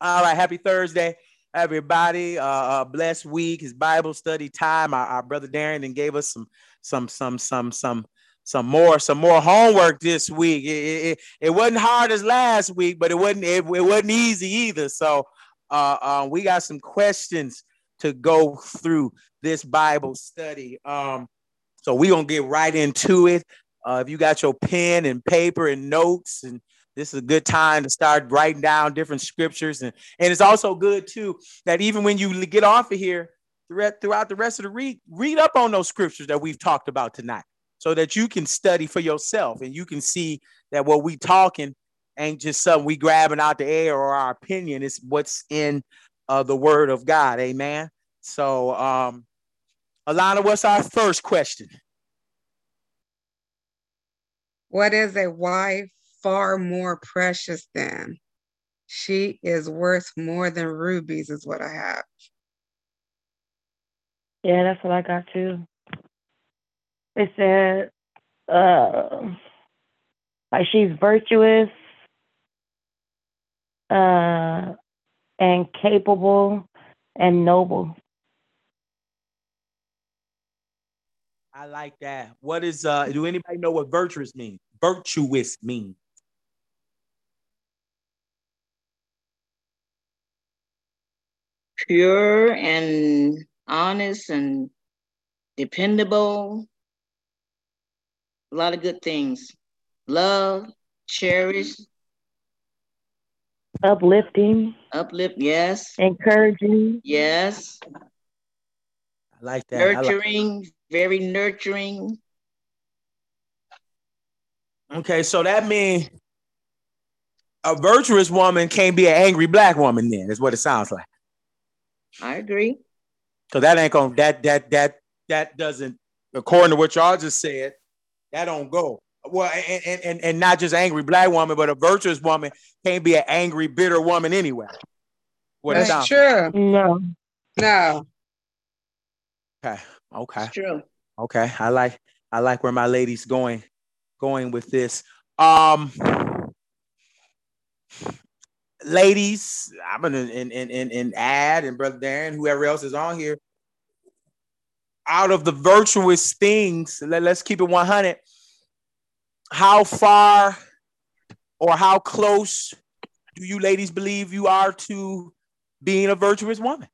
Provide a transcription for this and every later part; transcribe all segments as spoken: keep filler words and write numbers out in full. All right. Happy Thursday, everybody. Uh, blessed week. It's Bible study time. Our, our brother Darren then gave us some, some, some, some, some, some more, some more homework this week. It, it, it wasn't hard as last week, but it wasn't, it, it wasn't easy either. So uh, uh, we got some questions to go through this Bible study. Um, so we're going to get right into it. Uh, if you got your pen and paper and notes, and this is a good time to start writing down different scriptures. And, and it's also good, too, that even when you get off of here throughout the rest of the week, read up on those scriptures that we've talked about tonight so that you can study for yourself and you can see that what we talking ain't just something we grabbing out the air or our opinion. It's what's in uh, the word of God. Amen. So, um, Alana, what's our first question? What is a wife far more precious than? She is worth more than rubies, is what I have. Yeah, that's what I got too. It said, uh, like she's virtuous uh, and capable and noble. I like that. What is, uh, do anybody know what virtuous means? Virtuous means. Pure and honest and dependable. A lot of good things. Love, cherish. Uplifting. Uplift, yes. Encouraging. Yes. I like that. Nurturing. Like- Very nurturing. Okay, so that means a virtuous woman can't be an angry black woman then, is what it sounds like. I agree. So that ain't gonna that that that that doesn't, according to what y'all just said, that don't go. Well, and and and not just angry black woman, but a virtuous woman can't be an angry, bitter woman anyway. What That's true. Like. No. No. Okay. Okay. It's true. Okay. I like I like where my lady's going going with this. Um ladies, I'm gonna and and and, and add and Brother Darren, whoever else is on here. Out of the virtuous things, let, let's keep it one hundred. How far or how close do you ladies believe you are to being a virtuous woman?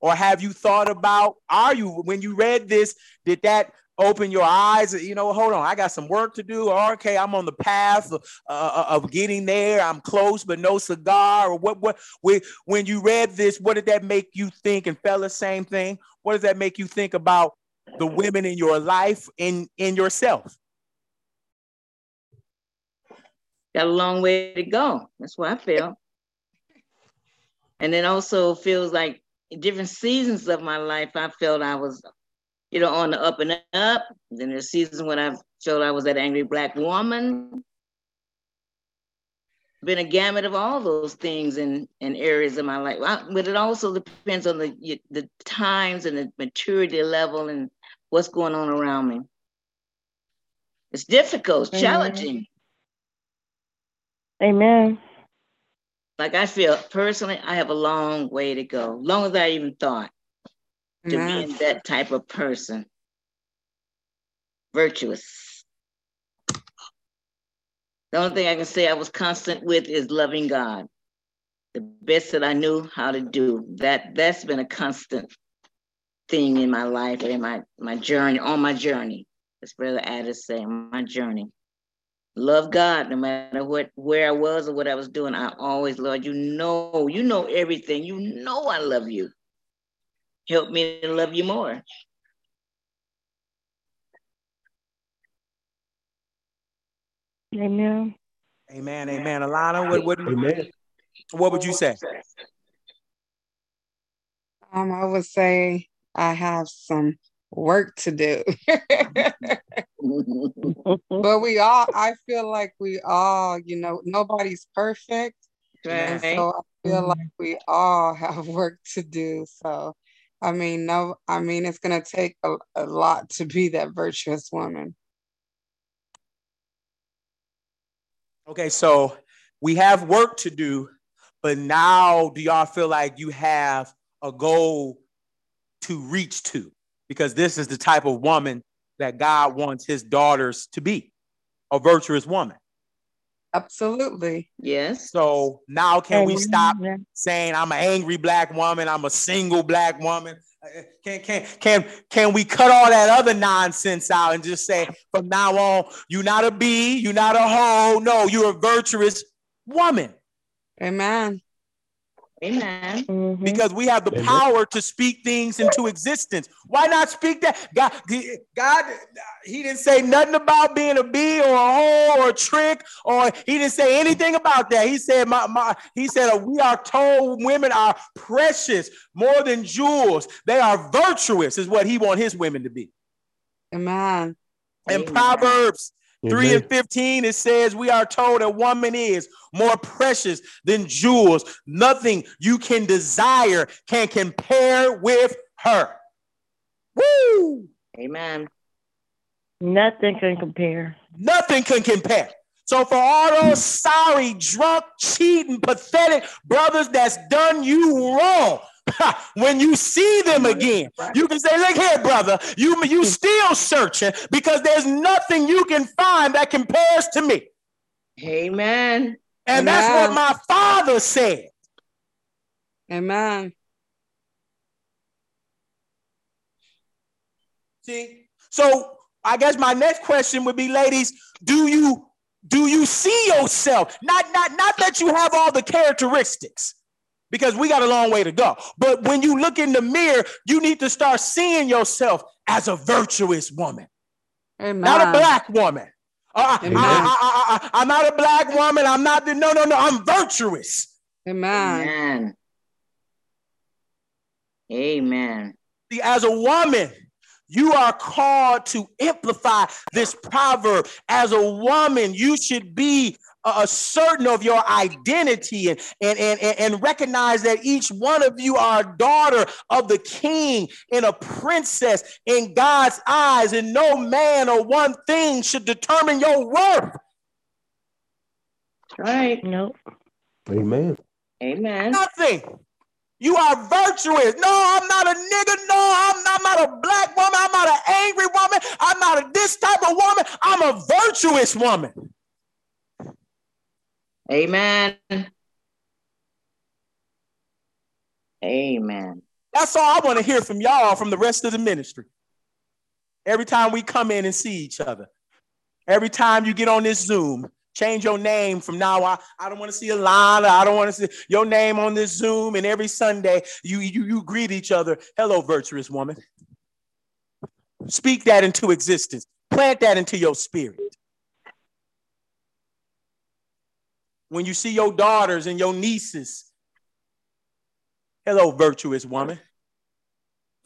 Or have you thought about, are you, when you read this, did that open your eyes? You know, hold on, I got some work to do. Or, okay, I'm on the path of, uh, of getting there. I'm close, but no cigar. Or what, what, when you read this, what did that make you think? And fellas, same thing. What does that make you think about the women in your life and in yourself? Got a long way to go. That's what I feel. And then also feels like, in different seasons of my life, I felt I was, you know, on the up and up. Then there's seasons when I felt I was that angry black woman. Been a gamut of all those things and and areas of my life. I, but it also depends on the the times and the maturity level and what's going on around me. It's difficult, it's challenging. Amen. Like I feel personally, I have a long way to go, longer than I even thought, to wow. being that type of person. Virtuous. The only thing I can say I was constant with is loving God. The best that I knew how to do. That, that's been a constant thing in my life, in my, my journey, on my journey. As Brother Addis say, my journey. Love God, no matter what, where I was or what I was doing. I always, Lord, you know, you know everything. You know I love you. Help me to love you more. Amen. Amen. Amen. Alana, what, what, amen. What would you say? Um, I would say I have some work to do. But we all, I feel like we all, you know, nobody's perfect. Right. So I feel like we all have work to do. So, I mean, no, I mean, it's going to take a, a lot to be that virtuous woman. Okay, so we have work to do, But now do y'all feel like you have a goal to reach to? Because this is the type of woman that God wants his daughters to be, a virtuous woman. Absolutely. Yes. So now can we stop saying I'm an angry black woman, I'm a single black woman? Can, can, can, can we cut all that other nonsense out and just say from now on, you're not a bee, you're not a hoe. No, you're a virtuous woman. Amen. Amen. Mm-hmm. Because we have the Amen. Power to speak things into existence. Why not speak that? God, God, he didn't say nothing about being a bee or a hoe or a trick, or he didn't say anything about that. He said, "My, my." He said, "We are told women are precious, more than jewels. They are virtuous," is what he wants his women to be. Amen. In Amen. Proverbs three and fifteen, it says we are told a woman is more precious than jewels. Nothing you can desire can compare with her. Woo! Amen. Nothing can compare. Nothing can compare. So for all those sorry, drunk, cheating, pathetic brothers that's done you wrong, when you see them again, you can say, look here, brother, you, you still searching because there's nothing you can find that compares to me. Amen. And Amen. That's what my father said. Amen. See, so I guess my next question would be, ladies, do you do you see yourself? Not, not, not that you have all the characteristics, because we got a long way to go. But when you look in the mirror, you need to start seeing yourself as a virtuous woman. Amen. Not a black woman. Uh, I, I, I, I, I'm not a black woman. I'm not, the, no, no, no, I'm virtuous. Amen. Amen. Amen. See, as a woman, you are called to amplify this proverb. As a woman, you should be Uh, certain of your identity and, and, and, and recognize that each one of you are a daughter of the king and a princess in God's eyes, and no man or one thing should determine your worth. Right. No. Amen. Amen. Nothing. You are virtuous. No, I'm not a nigga. No, I'm not, I'm not a black woman. I'm not an angry woman. I'm not a this type of woman. I'm a virtuous woman. Amen. Amen. That's all I want to hear from y'all, from the rest of the ministry. Every time we come in and see each other, every time you get on this Zoom, change your name from now on. I, I don't want to see Alana. I don't want to see your name on this Zoom. And every Sunday, you, you, you greet each other. Hello, virtuous woman. Speak that into existence. Plant that into your spirit. When you see your daughters and your nieces, hello, virtuous woman.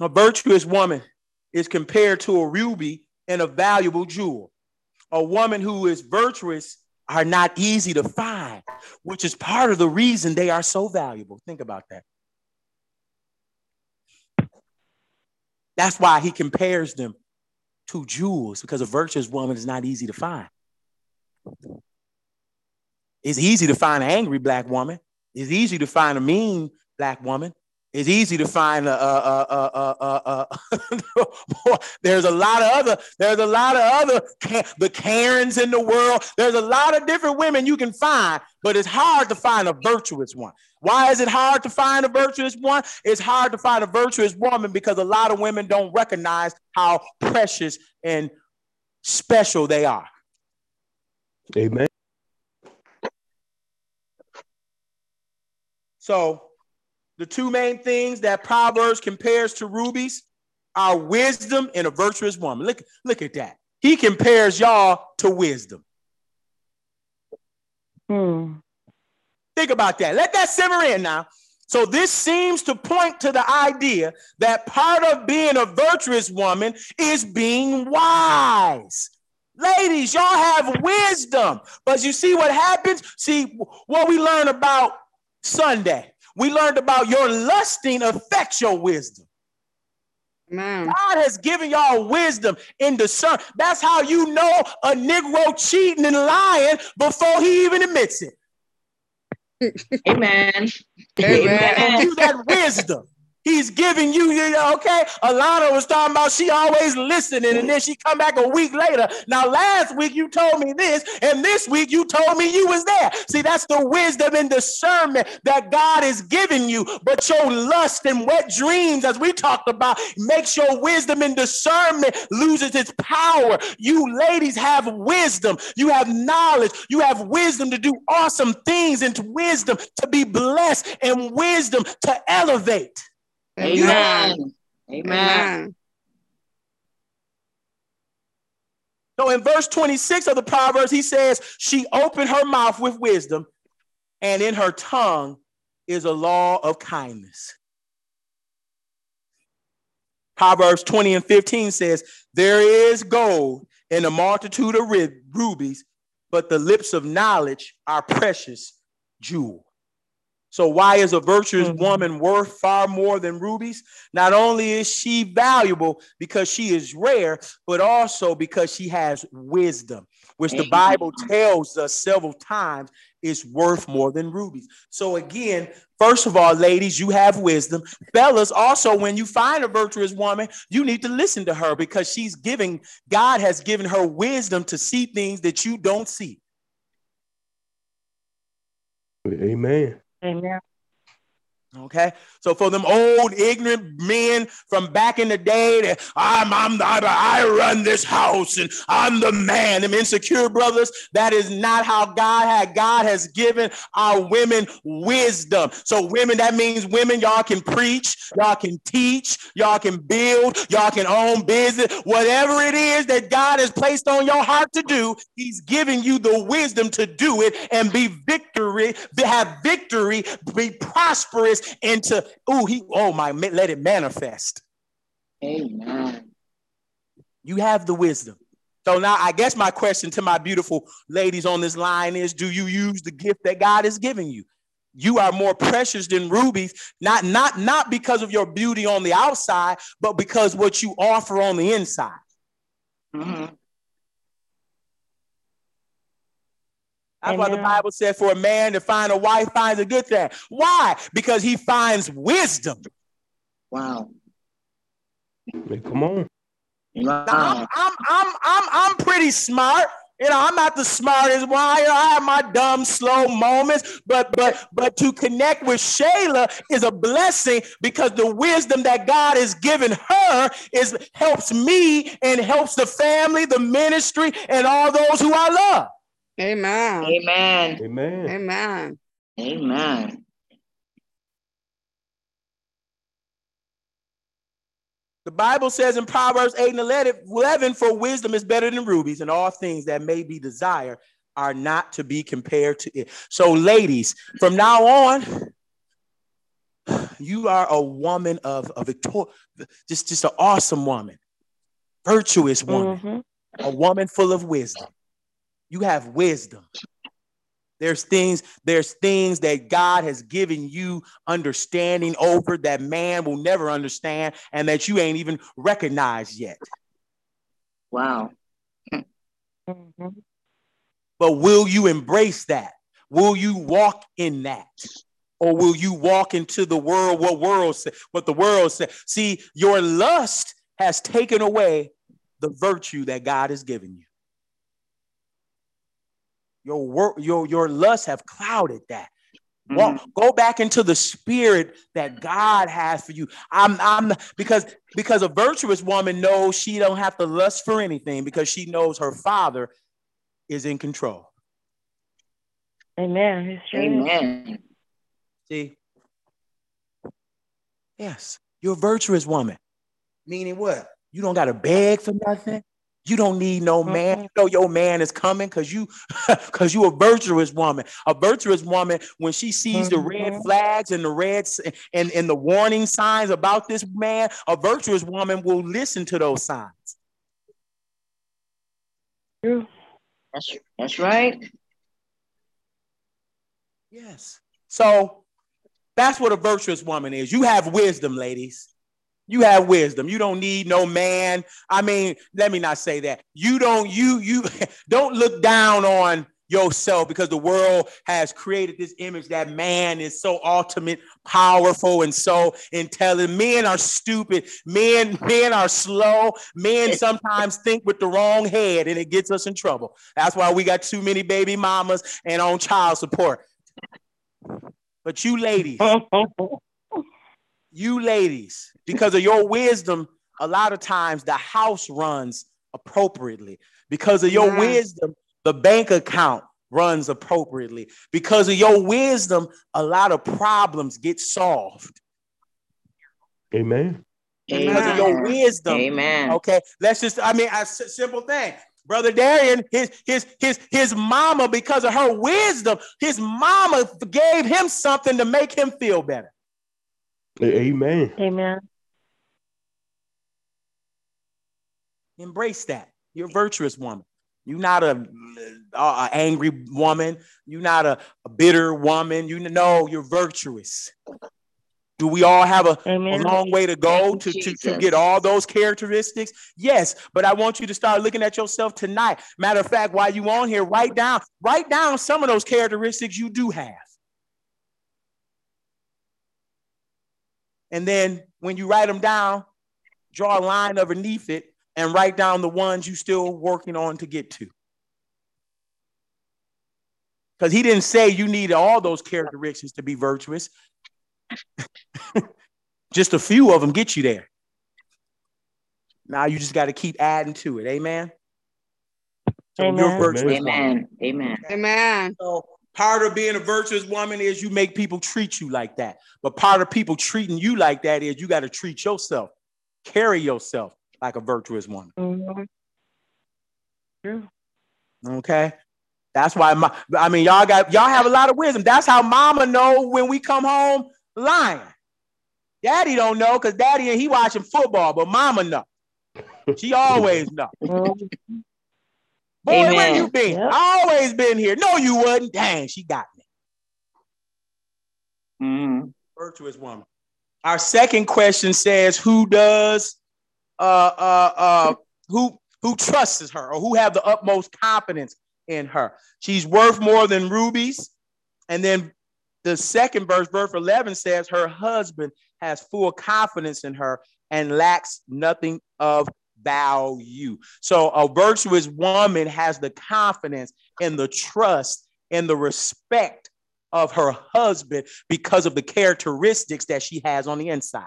A virtuous woman is compared to a ruby and a valuable jewel. A woman who is virtuous are not easy to find, which is part of the reason they are so valuable. Think about that. That's why he compares them to jewels, because a virtuous woman is not easy to find. It's easy to find an angry black woman. It's easy to find a mean black woman. It's easy to find a. a, a, a, a, a there's a lot of other. There's a lot of other. The Karens in the world. There's a lot of different women you can find, but it's hard to find a virtuous one. Why is it hard to find a virtuous one? It's hard to find a virtuous woman because a lot of women don't recognize how precious and special they are. Amen. So the two main things that Proverbs compares to rubies are wisdom and a virtuous woman. Look, look at that. He compares y'all to wisdom. Hmm. Think about that. Let that simmer in now. So this seems to point to the idea that part of being a virtuous woman is being wise. Ladies, y'all have wisdom. But you see what happens? See, what we learn about Sunday, we learned about your lusting affects your wisdom. Man. God has given y'all wisdom in discernment. That's how you know a Negro cheating and lying before he even admits it. Amen. Amen. Give you that wisdom. He's giving you, you know, okay. Alana was talking about she always listening, and then she come back a week later. Now, last week you told me this, and this week you told me you was there. See, that's the wisdom and discernment that God is giving you. But your lust and wet dreams, as we talked about, makes your wisdom and discernment loses its power. You ladies have wisdom. You have knowledge. You have wisdom to do awesome things, and wisdom to be blessed, and wisdom to elevate. Amen. Amen. So in verse twenty-six of the Proverbs, he says, she opened her mouth with wisdom, and in her tongue is a law of kindness. Proverbs twenty and fifteen says, there is gold in a multitude of rubies, but the lips of knowledge are precious jewel. So why is a virtuous mm-hmm. woman worth far more than rubies? Not only is she valuable because she is rare, but also because she has wisdom, which Amen. The Bible tells us several times is worth more than rubies. So again, first of all, ladies, you have wisdom. Fellas, also, when you find a virtuous woman, you need to listen to her because she's giving, God has given her wisdom to see things that you don't see. Amen. Amen. Okay, so for them old ignorant men from back in the day, that I'm, I'm the, I run this house and I'm the man, them insecure brothers, that is not how God had. God has given our women wisdom. So women, that means women, y'all can preach, y'all can teach, y'all can build, y'all can own business, whatever it is that God has placed on your heart to do, he's giving you the wisdom to do it and be victory, have victory, be prosperous. Into oh he oh my let it manifest. Amen. You have the wisdom. So now I guess my question to my beautiful ladies on this line is: do you use the gift that God is giving you? You are more precious than rubies, not not not because of your beauty on the outside, but because what you offer on the inside. Mm-hmm. That's why the Bible said for a man to find a wife finds a good thing. Why? Because he finds wisdom. Wow. Come on. Now, I'm, I'm, I'm, I'm, I'm pretty smart. You know, I'm not the smartest one. I have my dumb, slow moments, but but but to connect with Shayla is a blessing because the wisdom that God has given her is helps me and helps the family, the ministry, and all those who I love. Amen. Amen. Amen. Amen. Amen. The Bible says in Proverbs eight and eleven, for wisdom is better than rubies, and all things that may be desired are not to be compared to it. So, ladies, from now on, you are a woman of a victor, just, just an awesome woman, virtuous woman, mm-hmm. a woman full of wisdom. You have wisdom. There's things, there's things that God has given you understanding over that man will never understand and that you ain't even recognized yet. Wow. Mm-hmm. But will you embrace that? Will you walk in that? Or will you walk into the world, what world say, what the world says? See, your lust has taken away the virtue that God has given you. Your work, your, your lusts have clouded that. Walk, mm-hmm. Go back into the spirit that God has for you. I'm, I'm because, because a virtuous woman knows she don't have to lust for anything because she knows her Father is in control. Amen. It's true. Amen. See? Yes, you're a virtuous woman. Meaning what? You don't got to beg for nothing. You don't need no man. You know your man is coming because you, because you a virtuous woman. A virtuous woman, when she sees mm-hmm. the red flags and the red and, and the warning signs about this man, a virtuous woman will listen to those signs. True. That's, that's right. Yes. So that's what a virtuous woman is. You have wisdom, ladies. You have wisdom. You don't need no man. I mean, let me not say that. You don't, you, you don't look down on yourself, because the world has created this image that man is so ultimate, powerful, and so intelligent. Men are stupid. Men, men are slow. Men sometimes think with the wrong head, and it gets us in trouble. That's why we got too many baby mamas and on child support. But you ladies, you ladies, because of your wisdom, a lot of times the house runs appropriately. Because of your yeah. wisdom, the bank account runs appropriately. Because of your wisdom, a lot of problems get solved. Amen. Amen. Because of your wisdom. Amen. Okay, let's just, I mean, a simple thing. Brother Darren, his, his, his, his mama, because of her wisdom, his mama gave him something to make him feel better. Amen. Amen. Embrace that. You're a virtuous woman. You're not a, a angry woman. You're not a, a bitter woman. You know, you're virtuous. Do we all have a, a long way to go to, to, to get all those characteristics? Yes, but I want you to start looking at yourself tonight. Matter of fact, while you're on here, write down, write down some of those characteristics you do have. And then when you write them down, draw a line underneath it and write down the ones you're still working on to get to. Because he didn't say you need all those characteristics to be virtuous. Just a few of them get you there. Now you just got to keep adding to it. Amen. So Amen. You're virtuous. Amen. Amen. Amen. So part of being a virtuous woman is you make people treat you like that. But part of people treating you like that is you got to treat yourself, carry yourself like a virtuous woman. Mm-hmm. True. Okay. That's why my, I mean, y'all got, y'all have a lot of wisdom. That's how mama know when we come home lying. Daddy don't know, because daddy and he watching football, but mama know. She always know. Boy, Amen. Where you been? Yep. I always been here. No, you wouldn't. Dang, she got me. Mm-hmm. Virtuous woman. Our second question says, who does, uh, uh, uh, who, who trusts her, or who have the utmost confidence in her? She's worth more than rubies. And then the second verse, verse eleven, says her husband has full confidence in her and lacks nothing of value. So a virtuous woman has the confidence and the trust and the respect of her husband because of the characteristics that she has on the inside.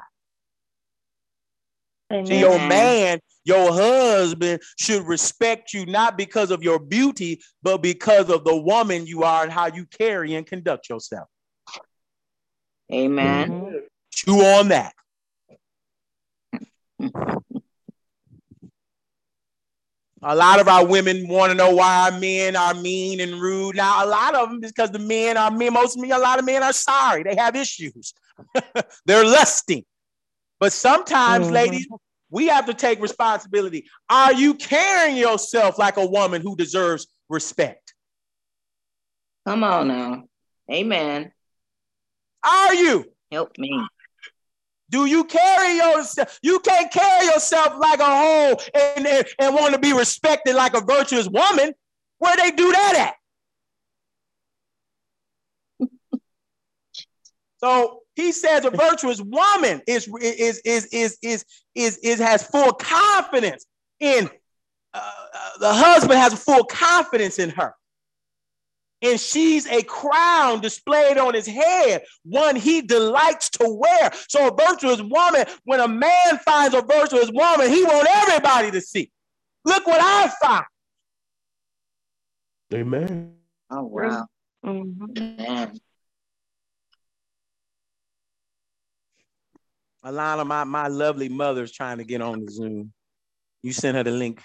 Amen. So your man, your husband should respect you, not because of your beauty, but because of the woman you are and how you carry and conduct yourself. Amen. Mm-hmm. Chew on that. A lot of our women want to know why our men are mean and rude. Now, a lot of them is because the men are mean. Most of me, a lot of men are sorry. They have issues. They're lusting. But sometimes, mm-hmm. ladies, we have to take responsibility. Are you carrying yourself like a woman who deserves respect? Come on now. Amen. Are you? Help me. Do you carry yourself? You can't carry yourself like a hoe and, and, and want to be respected like a virtuous woman. Where they do that at? So he says a virtuous woman is is is is is is, is has full confidence in uh, uh, the husband has full confidence in her, and she's a crown displayed on his head, one he delights to wear. So a virtuous woman, when a man finds a virtuous woman, he wants everybody to see. Look what I found. Amen. Oh wow. Mm-hmm. Alana, my, my lovely mother's trying to get on the Zoom. You sent her the link.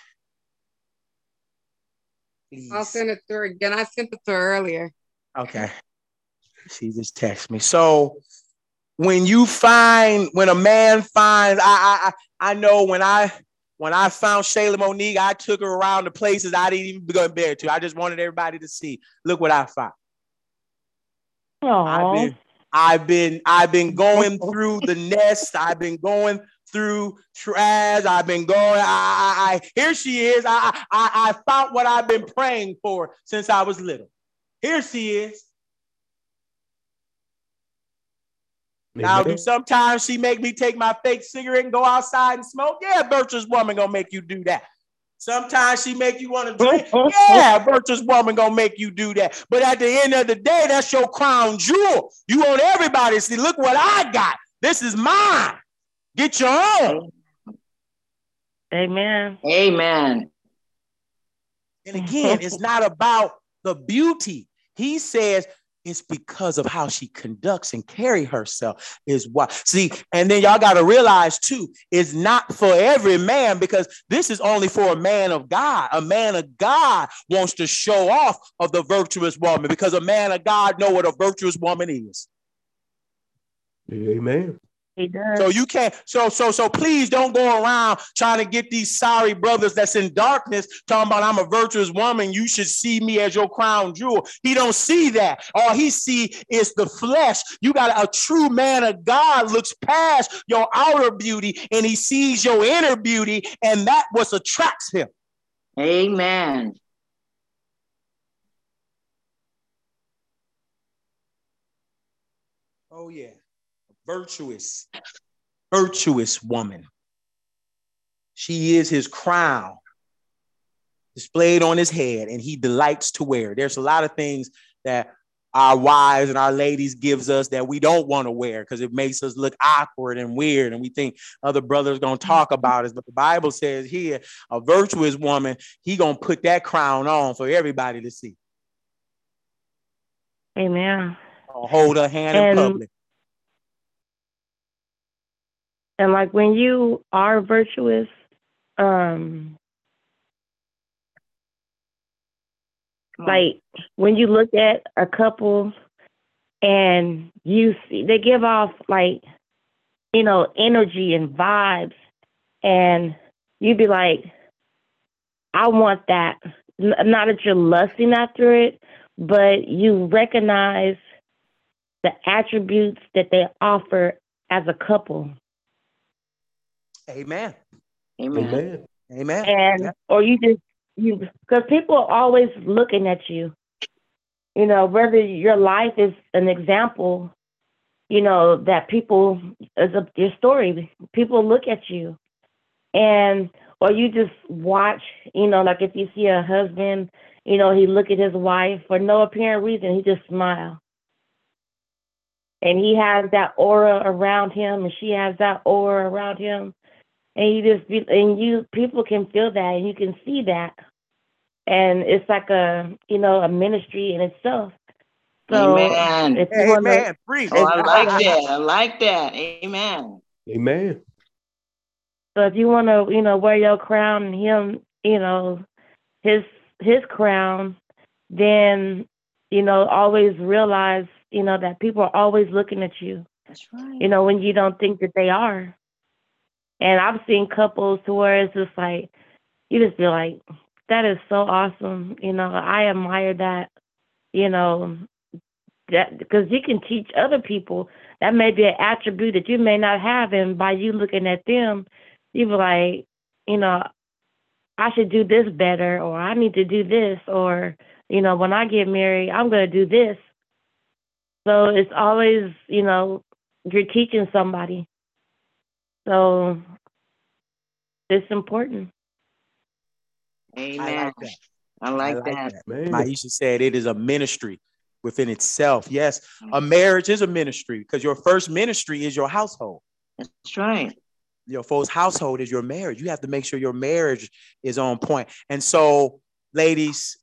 Please. I'll send it to her again. I sent it to her earlier. Okay. She just texted me. So when you find, when a man finds, I I I know when I when I found Shayla Monique, I took her around the places I didn't even go there to. I just wanted everybody to see. Look what I found. Aww. I've been I've been I've been going through the nest. I've been going through trash. I've been going. I, I, I here she is. I, I, I found what I've been praying for since I was little. Here she is. Amen. Now, do sometimes she make me take my fake cigarette and go outside and smoke? Yeah, Bertram's woman gonna make you do that. Sometimes she make you want to drink. Yeah, virtuous woman gonna make you do that. But at the end of the day, that's your crown jewel. You want everybody to see, look what I got. This is mine. Get your own. Amen. Amen. And again, it's not about the beauty. He says it's because of how she conducts and carry herself is why. See, and then y'all got to realize, too, it's not for every man, because this is only for a man of God. A man of God wants to show off of the virtuous woman, because a man of God know what a virtuous woman is. Amen. He does. So you can't. So so so please don't go around trying to get these sorry brothers that's in darkness talking about I'm a virtuous woman. You should see me as your crown jewel. He don't see that. All he see is the flesh. You got a true man of God looks past your outer beauty and he sees your inner beauty, and that what attracts him. Amen. Oh yeah. Virtuous, virtuous woman. She is his crown displayed on his head, and he delights to wear. There's a lot of things that our wives and our ladies gives us that we don't want to wear because it makes us look awkward and weird, and we think other brothers going to talk about us. But the Bible says here, a virtuous woman, he going to put that crown on for everybody to see. Amen. I'll hold her hand and- in public. And like when you are virtuous, um, like when you look at a couple and you see, they give off like, you know, energy and vibes, and you'd be like, I want that. Not that you're lusting after it, but you recognize the attributes that they offer as a couple. Amen. Amen. Amen. And or you just you because people are always looking at you. You know, whether your life is an example, you know, that people is a, your story. People look at you, and or you just watch, you know, like if you see a husband, you know, he look at his wife for no apparent reason, he just smile. And he has that aura around him, and she has that aura around him. And you just be, and you people can feel that, and you can see that, and it's like a you know a ministry in itself. So amen. If you amen. Wanna, oh, I like that. I like that. Amen. Amen. So if you want to, you know, wear your crown and him, you know, his his crown, then you know, always realize, you know, that people are always looking at you. That's right. You know, when you don't think that they are. And I've seen couples to where it's just like, you just be like, that is so awesome. You know, I admire that, you know, that because you can teach other people. That may be an attribute that you may not have. And by you looking at them, you be like, you know, I should do this better, or I need to do this, or, you know, when I get married, I'm going to do this. So it's always, you know, you're teaching somebody. So it's important. Amen. I like that. I like, I like that. that. Myesha said it is a ministry within itself. Yes, a marriage is a ministry, because your first ministry is your household. That's right. Your first household is your marriage. You have to make sure your marriage is on point. And so, ladies,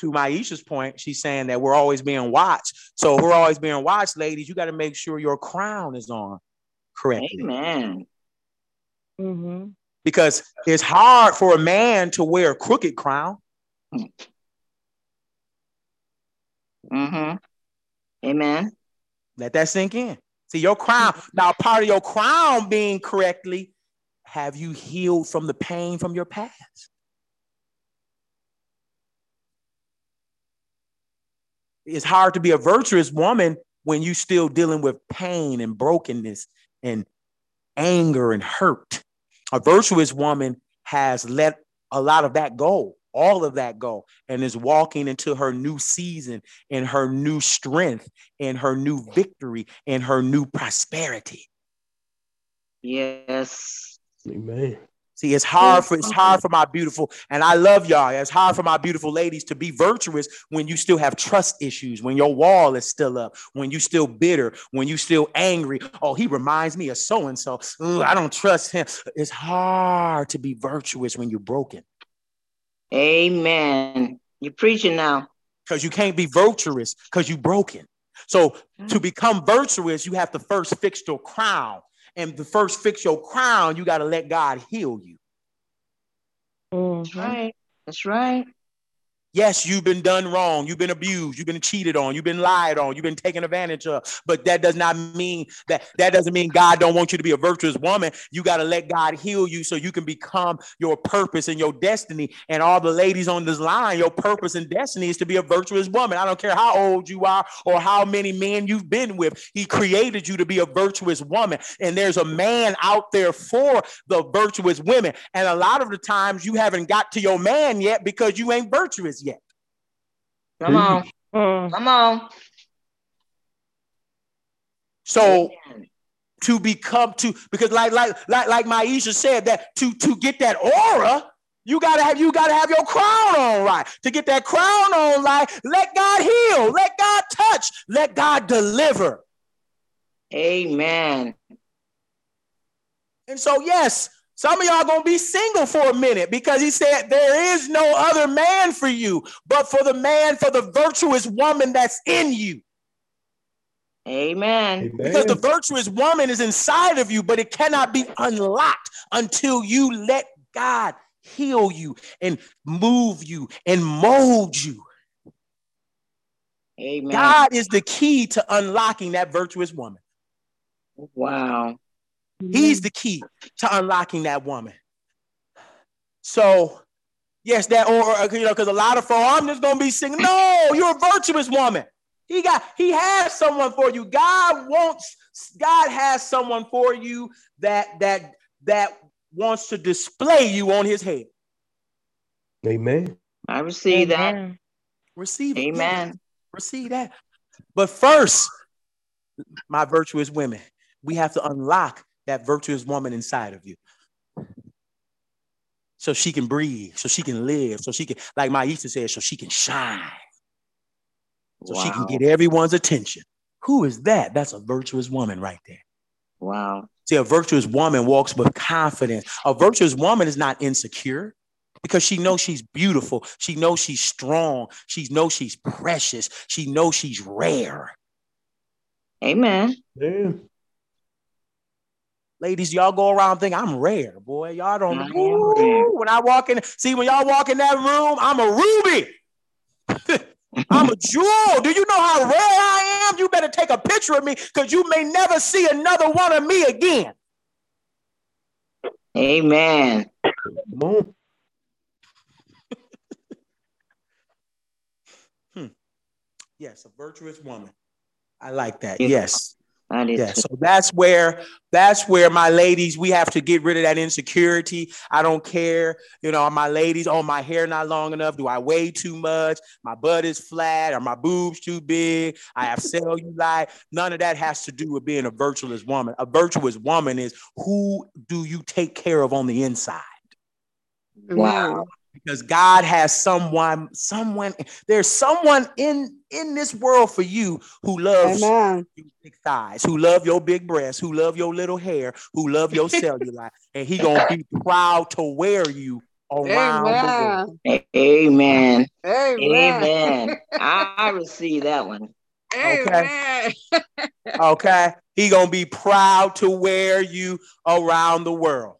to Myesha's point, she's saying that we're always being watched. So we're always being watched, ladies. You got to make sure your crown is on. Correctly. Amen. Mm-hmm. Because it's hard for a man to wear a crooked crown. Mm-hmm. Amen. Let that sink in. See, your crown, now part of your crown being correctly, have you healed from the pain from your past? It's hard to be a virtuous woman when you're still dealing with pain and brokenness and anger and hurt. A virtuous woman has let a lot of that go, all of that go, and is walking into her new season and her new strength and her new victory and her new prosperity. Yes. Amen. See, it's hard for it's hard for my beautiful, and I love y'all. It's hard for my beautiful ladies to be virtuous when you still have trust issues, when your wall is still up, when you still bitter, when you still angry. Oh, he reminds me of so-and-so. Ooh, I don't trust him. It's hard to be virtuous when you're broken. Amen. You're preaching now. Because you can't be virtuous because you're broken. So to become virtuous, you have to first fix your crown. And the first fix your crown, you got to let God heal you. That's right. That's right. Yes, you've been done wrong. You've been abused. You've been cheated on. You've been lied on. You've been taken advantage of. But that does not mean that that doesn't mean God don't want you to be a virtuous woman. You got to let God heal you so you can become your purpose and your destiny. And all the ladies on this line, your purpose and destiny is to be a virtuous woman. I don't care how old you are or how many men you've been with. He created you to be a virtuous woman. And there's a man out there for the virtuous women. And a lot of the times you haven't got to your man yet because you ain't virtuous yet. Come on. Mm-hmm. Come on. So to become to because like like like like Myesha said, that to to get that aura, you gotta have you gotta have your crown on right. To get that crown on right, let God heal, let God touch, let God deliver. Amen. And so, yes. Some of y'all going to be single for a minute because he said there is no other man for you, but for the man, for the virtuous woman that's in you. Amen. Amen. Because the virtuous woman is inside of you, but it cannot be unlocked until you let God heal you and move you and mold you. Amen. God is the key to unlocking that virtuous woman. Wow. He's the key to unlocking that woman. So, yes, that or you know, because a lot of folks, I'm just gonna be singing. No, you're a virtuous woman. He got, he has someone for you. God wants, God has someone for you that that that wants to display you on His head. Amen. I receive Amen. that. Receive it. Amen. Receive that. But first, my virtuous women, we have to unlock that virtuous woman inside of you so she can breathe, so she can live, so she can, like Myesha said, so she can shine, so wow. she can get everyone's attention. Who is that? That's a virtuous woman right there. Wow. See, a virtuous woman walks with confidence. A virtuous woman is not insecure because she knows she's beautiful. She knows she's strong. She knows she's precious. She knows she's rare. Amen. Yeah. Ladies, y'all go around thinking I'm rare, boy. Y'all don't know. When I walk in, see, when y'all walk in that room, I'm a ruby. I'm a jewel. Do you know how rare I am? You better take a picture of me because you may never see another one of me again. Amen. hmm. Yes, a virtuous woman. I like that. Yes. Yeah, so that's where that's where my ladies, we have to get rid of that insecurity. I don't care, you know, my ladies, oh, my hair not long enough. Do I weigh too much? My butt is flat, or my boobs too big? I have cellulite. None of that has to do with being a virtuous woman. A virtuous woman is who do you take care of on the inside? Wow. Because God has someone, someone, there's someone in, in this world for you who loves Amen. your big thighs, who love your big breasts, who love your little hair, who love your cellulite, and he gonna be proud to wear you around Amen. the world. Amen. Amen. Amen. I receive that one. Okay. Amen. Okay. He gonna be proud to wear you around the world.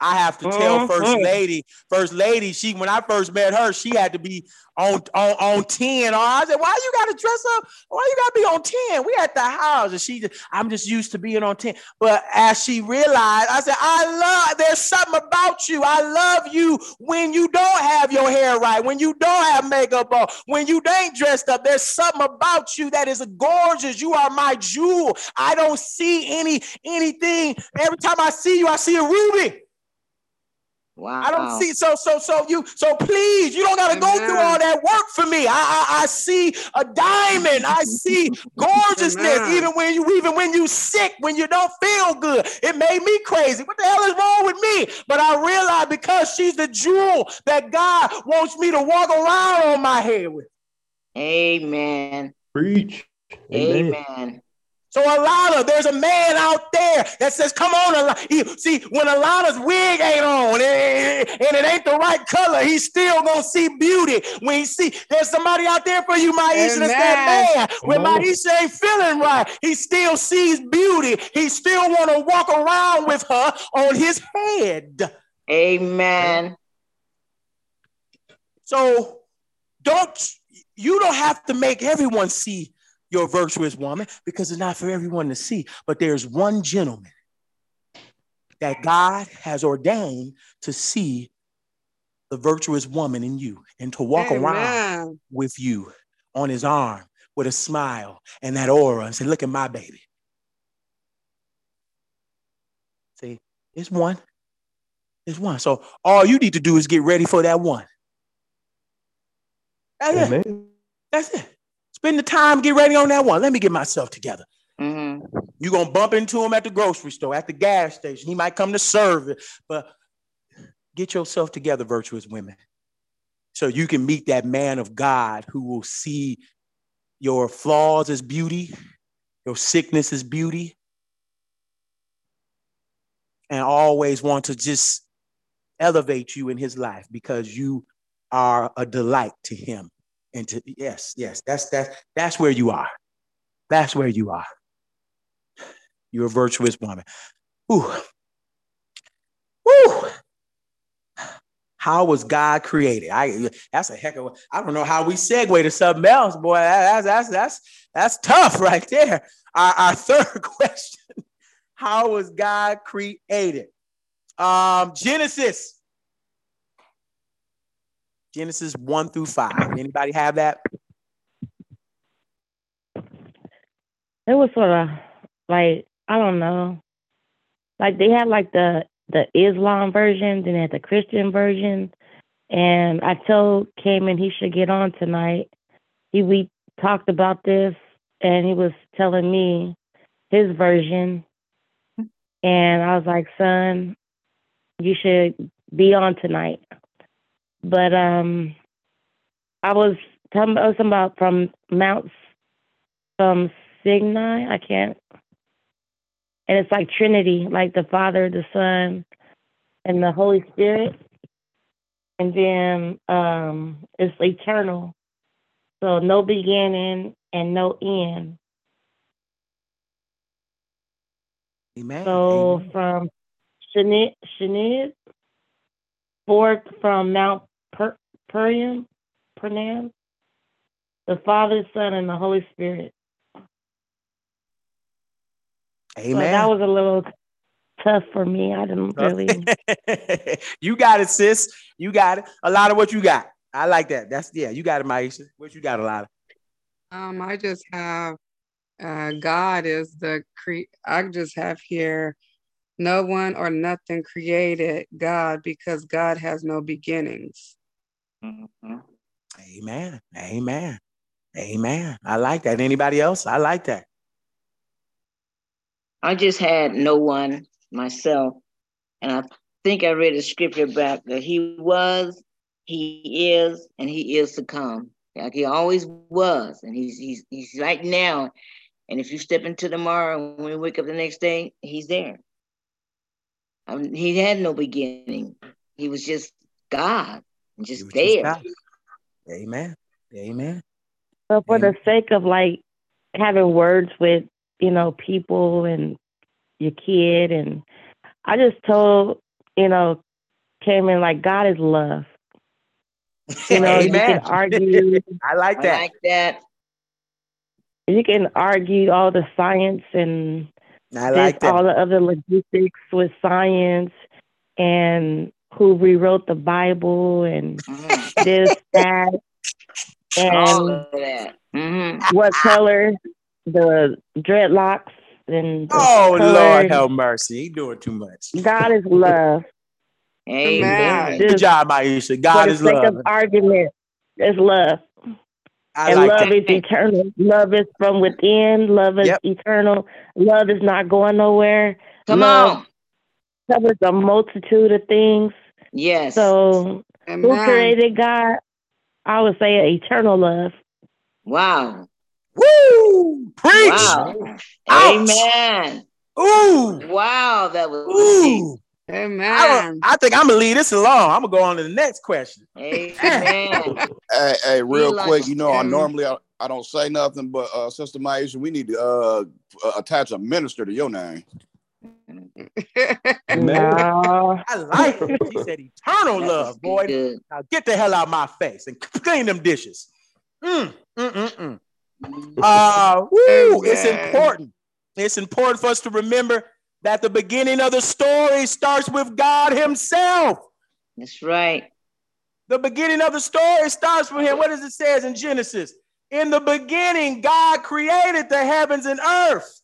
I have to tell First Lady. First Lady, she when I first met her, she had to be on on, on ten. I said, why you got to dress up? Why you got to be on ten? We at the house. And she, just, I'm just used to being on ten. But as she realized, I said, I love, there's something about you. I love you when you don't have your hair right, when you don't have makeup on, when you ain't dressed up. There's something about you that is gorgeous. You are my jewel. I don't see any anything. Every time I see you, I see a ruby. Wow. I don't see so so so you so please you don't gotta Amen. Go through all that work for me. I I, I see a diamond. I see gorgeousness. Amen. Even when you even when you sick, when you don't feel good, it made me crazy. What the hell is wrong with me? But I realized because she's the jewel that God wants me to walk around on my head with. Amen. Preach. Amen. Amen. So Alana, there's a man out there that says, come on, Alana. See, when Alana's wig ain't on and it ain't the right color, he's still going to see beauty. When he see, there's somebody out there for you, Myesha, that's that man. When Myesha ain't feeling right, he still sees beauty. He still want to walk around with her on his head. Amen. So don't, you don't have to make everyone see your virtuous woman, because it's not for everyone to see, but there's one gentleman that God has ordained to see the virtuous woman in you and to walk Amen. Around with you on his arm with a smile and that aura and say, look at my baby. See, it's one. It's one. So all you need to do is get ready for that one. That's Amen. It. That's it. Spend the time, get ready on that one. Let me get myself together. Mm-hmm. You're going to bump into him at the grocery store, at the gas station. He might come to serve it, but get yourself together, virtuous women, so you can meet that man of God who will see your flaws as beauty, your sickness as beauty, and always want to just elevate you in his life because you are a delight to him. And to, yes, yes, that's that's that's where you are. That's where you are. You're a virtuous woman. Ooh. Ooh. How was God created? I that's a heck of I don't know how we segue to something else, boy. That's that's that's that's tough right there. Our, our third question: how was God created? Um, Genesis. Genesis one through five. Anybody have that? It was sort of like, I don't know. Like they had like the, the Islam version, then they had the Christian version. And I told Cayman he should get on tonight. He we talked about this and he was telling me his version. And I was like, son, you should be on tonight. But um, I was talking about something about from Mount from Sinai. I can't. And it's like Trinity, like the Father, the Son, and the Holy Spirit. And then um, it's eternal. So no beginning and no end. Amen. So Amen. From Shinid, Shinid, forth from Mount Per- Perium, Pernam, the Father, Son, and the Holy Spirit. Amen. So that was a little tough for me. I didn't really. You got it, sis. You got it. A lot of what you got. I like that. That's yeah. You got it, Myesha. What you got? A lot of. Um, I just have uh, God is the cre. I just have here. No one or nothing created God because God has no beginnings. Mm-hmm. Amen. Amen. Amen. I like that. Anybody else? I like that. I just had no one myself. And I think I read a scripture back that he was, he is, and he is to come. Like he always was. And he's, he's, he's right now. And if you step into tomorrow, when we wake up the next day, he's there. I mean, he had no beginning. He was just God, just there. Just Amen. Amen. So for Amen. The sake of like having words with, you know, people and your kid, and I just told you know, Cayman, like, God is love. You know, you can argue. I like that. I like that. You can argue all the science and I like this, all the other logistics with science and who rewrote the Bible and mm-hmm. this, that, and all of that. Mm-hmm. What color, the dreadlocks. And the oh, color. Lord have mercy. He doing too much. God is love. Amen. Good job, Myesha. God is love. For the sake of argument, it's love. I and like love that. Is eternal. Love is from within. Love is yep. eternal. Love is not going nowhere. Come love on. Covers a multitude of things. Yes. So Amen. Who created God? I would say an eternal love. Wow. Woo! Preach! Wow. Amen. Ooh! Wow, that was Ooh. Amen. I, I think I'm gonna leave this alone. I'm gonna go on to the next question. Amen. hey, hey, real we quick, like, you know, I normally I, I don't say nothing, but uh, Sister Myesha, we need to uh, attach a minister to your name. No. I like it. She said eternal love, boy. Good. Now get the hell out of my face and clean them dishes. Mm, mm, mm, mm. Uh, woo, it's important. It's important for us to remember that the beginning of the story starts with God Himself. That's right. The beginning of the story starts with Him. What does it say in Genesis? In the beginning, God created the heavens and earth.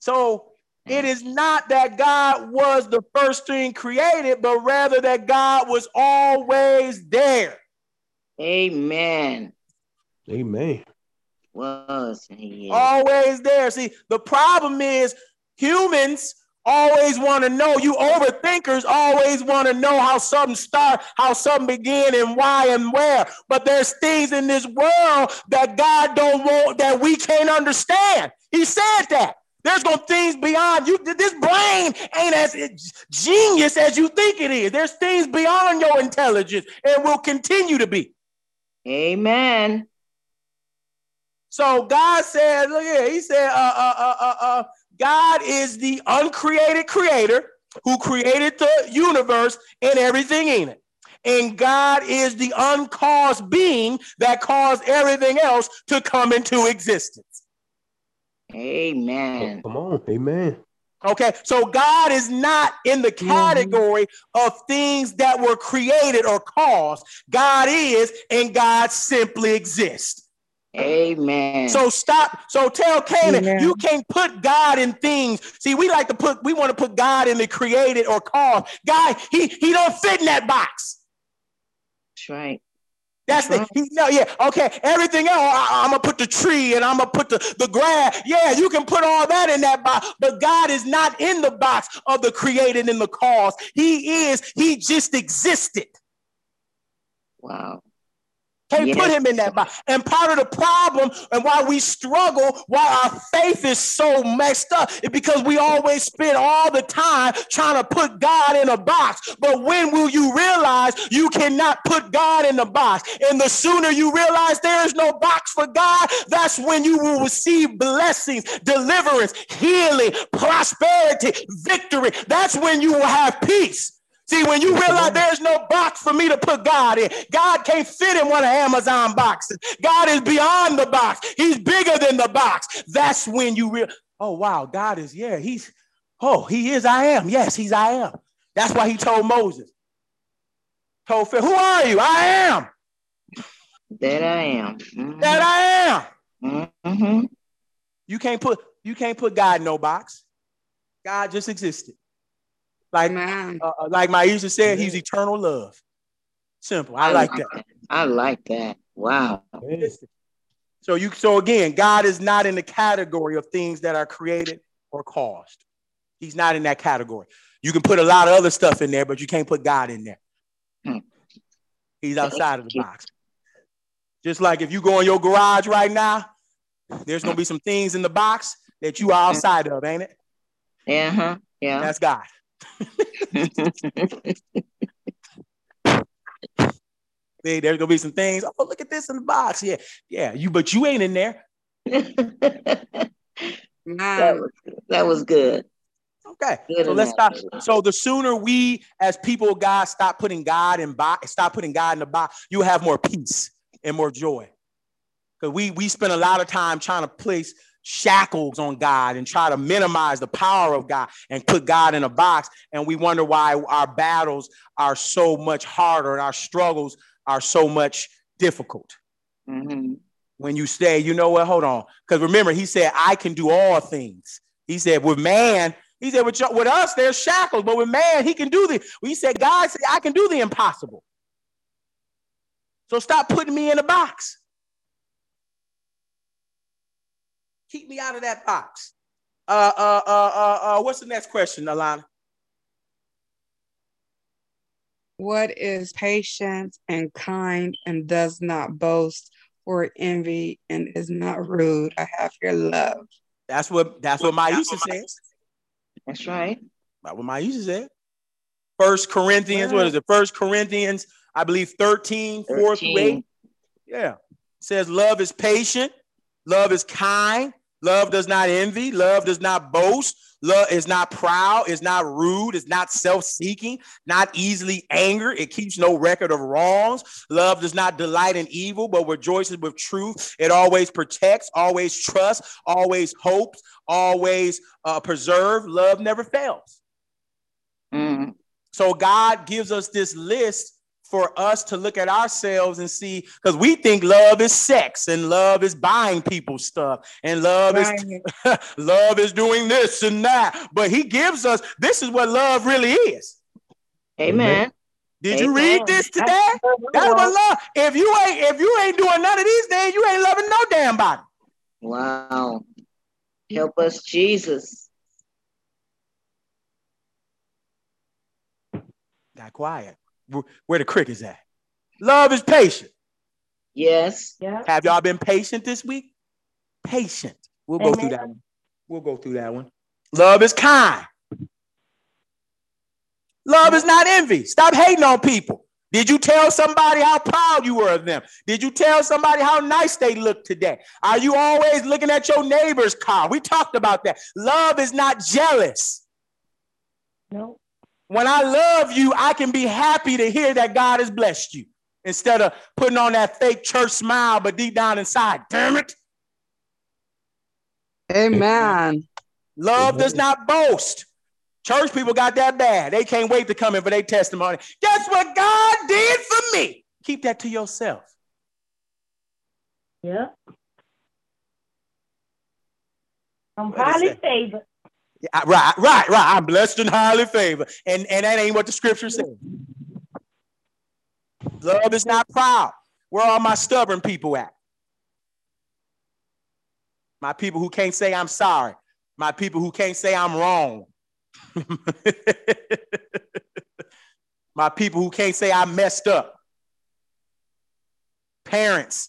So it is not that God was the first thing created, but rather that God was always there. Amen. Amen. Was he yeah. always there? See, the problem is humans always want to know. You overthinkers always want to know how something start, how something begin, and why and where. But there's things in this world that God don't want that we can't understand. He said that there's gonna things beyond you. This brain ain't as genius as you think it is. There's things beyond your intelligence, and will continue to be. Amen. So God said, look here, he said, uh, uh, uh, uh, uh, God is the uncreated creator who created the universe and everything in it. And God is the uncaused being that caused everything else to come into existence. Amen. Oh, come on. Amen. Okay. So God is not in the category mm-hmm. of things that were created or caused. God is, and God simply exists. Amen. So stop. So tell Cayman, Amen. You can't put God in things. See, we like to put, we want to put God in the created or caused. God, he he don't fit in that box. That's right. That's, That's the, right. He, no, yeah, okay. Everything else, I, I'm going to put the tree and I'm going to put the, the grass. Yeah, you can put all that in that box, but God is not in the box of the created and the caused. He is, he just existed. Wow. Can't yes. put him in that box. And part of the problem and why we struggle, why our faith is so messed up, is because we always spend all the time trying to put God in a box. But when will you realize you cannot put God in the box? And the sooner you realize there is no box for God, that's when you will receive blessings, deliverance, healing, prosperity, victory. That's when you will have peace. See, when you realize there's no box for me to put God in, God can't fit in one of Amazon boxes. God is beyond the box. He's bigger than the box. That's when you realize, oh, wow, God is, yeah, he's, oh, he is I am. Yes, he's I am. That's why he told Moses, told Pharaoh, who are you? I am. That I am. Mm-hmm. That I am. Mm-hmm. You can't put, you can't put God in no box. God just existed. Like, uh, like Myesha said, he's eternal love. Simple. I, I like that. that. I like that. Wow. So you, so again, God is not in the category of things that are created or caused. He's not in that category. You can put a lot of other stuff in there, but you can't put God in there. Hmm. He's outside of the box. Just like if you go in your garage right now, there's going to be some things in the box that you are outside of, ain't it? Uh-huh. Yeah. That's God. See, there's gonna be some things. Oh, look at this in the box. Yeah, yeah. You, but you ain't in there. That was, that was good. Okay, Good so let's stop. So the sooner we, as people of God, stop putting God in box, stop putting God in the box, you have more peace and more joy. Because we we spend a lot of time trying to place shackles on God and try to minimize the power of God and put God in a box, and we wonder why our battles are so much harder and our struggles are so much difficult. Mm-hmm. When you say, you know what, hold on, because remember, he said, I can do all things. He said, with man, he said, with, with us, there's shackles, but with man, he can do the, well, he said, God said, I can do the impossible. So stop putting me in a box. Keep me out of that box. Uh, uh, uh, uh, uh, what's the next question, Alana? What is patient and kind and does not boast or envy and is not rude? I have your love. That's what that's what Myesha says. That's right. That's what Myesha said. First Corinthians, what is it? First Corinthians, I believe thirteen, four through eight. Yeah. It says love is patient, love is kind, love does not envy, love does not boast, love is not proud, is not rude, is not self-seeking, not easily angered. It keeps no record of wrongs. Love does not delight in evil, but rejoices with truth. It always protects, always trusts, always hopes, always uh, preserves. Love never fails. Mm. So God gives us this list for us to look at ourselves and see, because we think love is sex and love is buying people stuff and love right. is love is doing this and that. But he gives us, this is what love really is. Amen. Did Amen. you read this today? That's, That's what love. If you ain't if you ain't doing none of these things, you ain't loving no damn body. Wow. Help us, Jesus. Got quiet. Where the crickets at? Love is patient. Yes. Yeah. Have y'all been patient this week? Patient. We'll Amen. go through that one. We'll go through that one. Love is kind. Love is not envy. Stop hating on people. Did you tell somebody how proud you were of them? Did you tell somebody how nice they look today? Are you always looking at your neighbor's car? We talked about that. Love is not jealous. No. When I love you, I can be happy to hear that God has blessed you instead of putting on that fake church smile, but deep down inside, damn it. Amen. Love Amen. does not boast. Church people got that bad. They can't wait to come in for their testimony. Guess what God did for me? Keep that to yourself. Yeah. I'm highly favored. I, right, right, right. I'm blessed and highly favored. And, and that ain't what the scripture says. Love is not proud. Where are my stubborn people at? My people who can't say I'm sorry. My people who can't say I'm wrong. My people who can't say I messed up. Parents,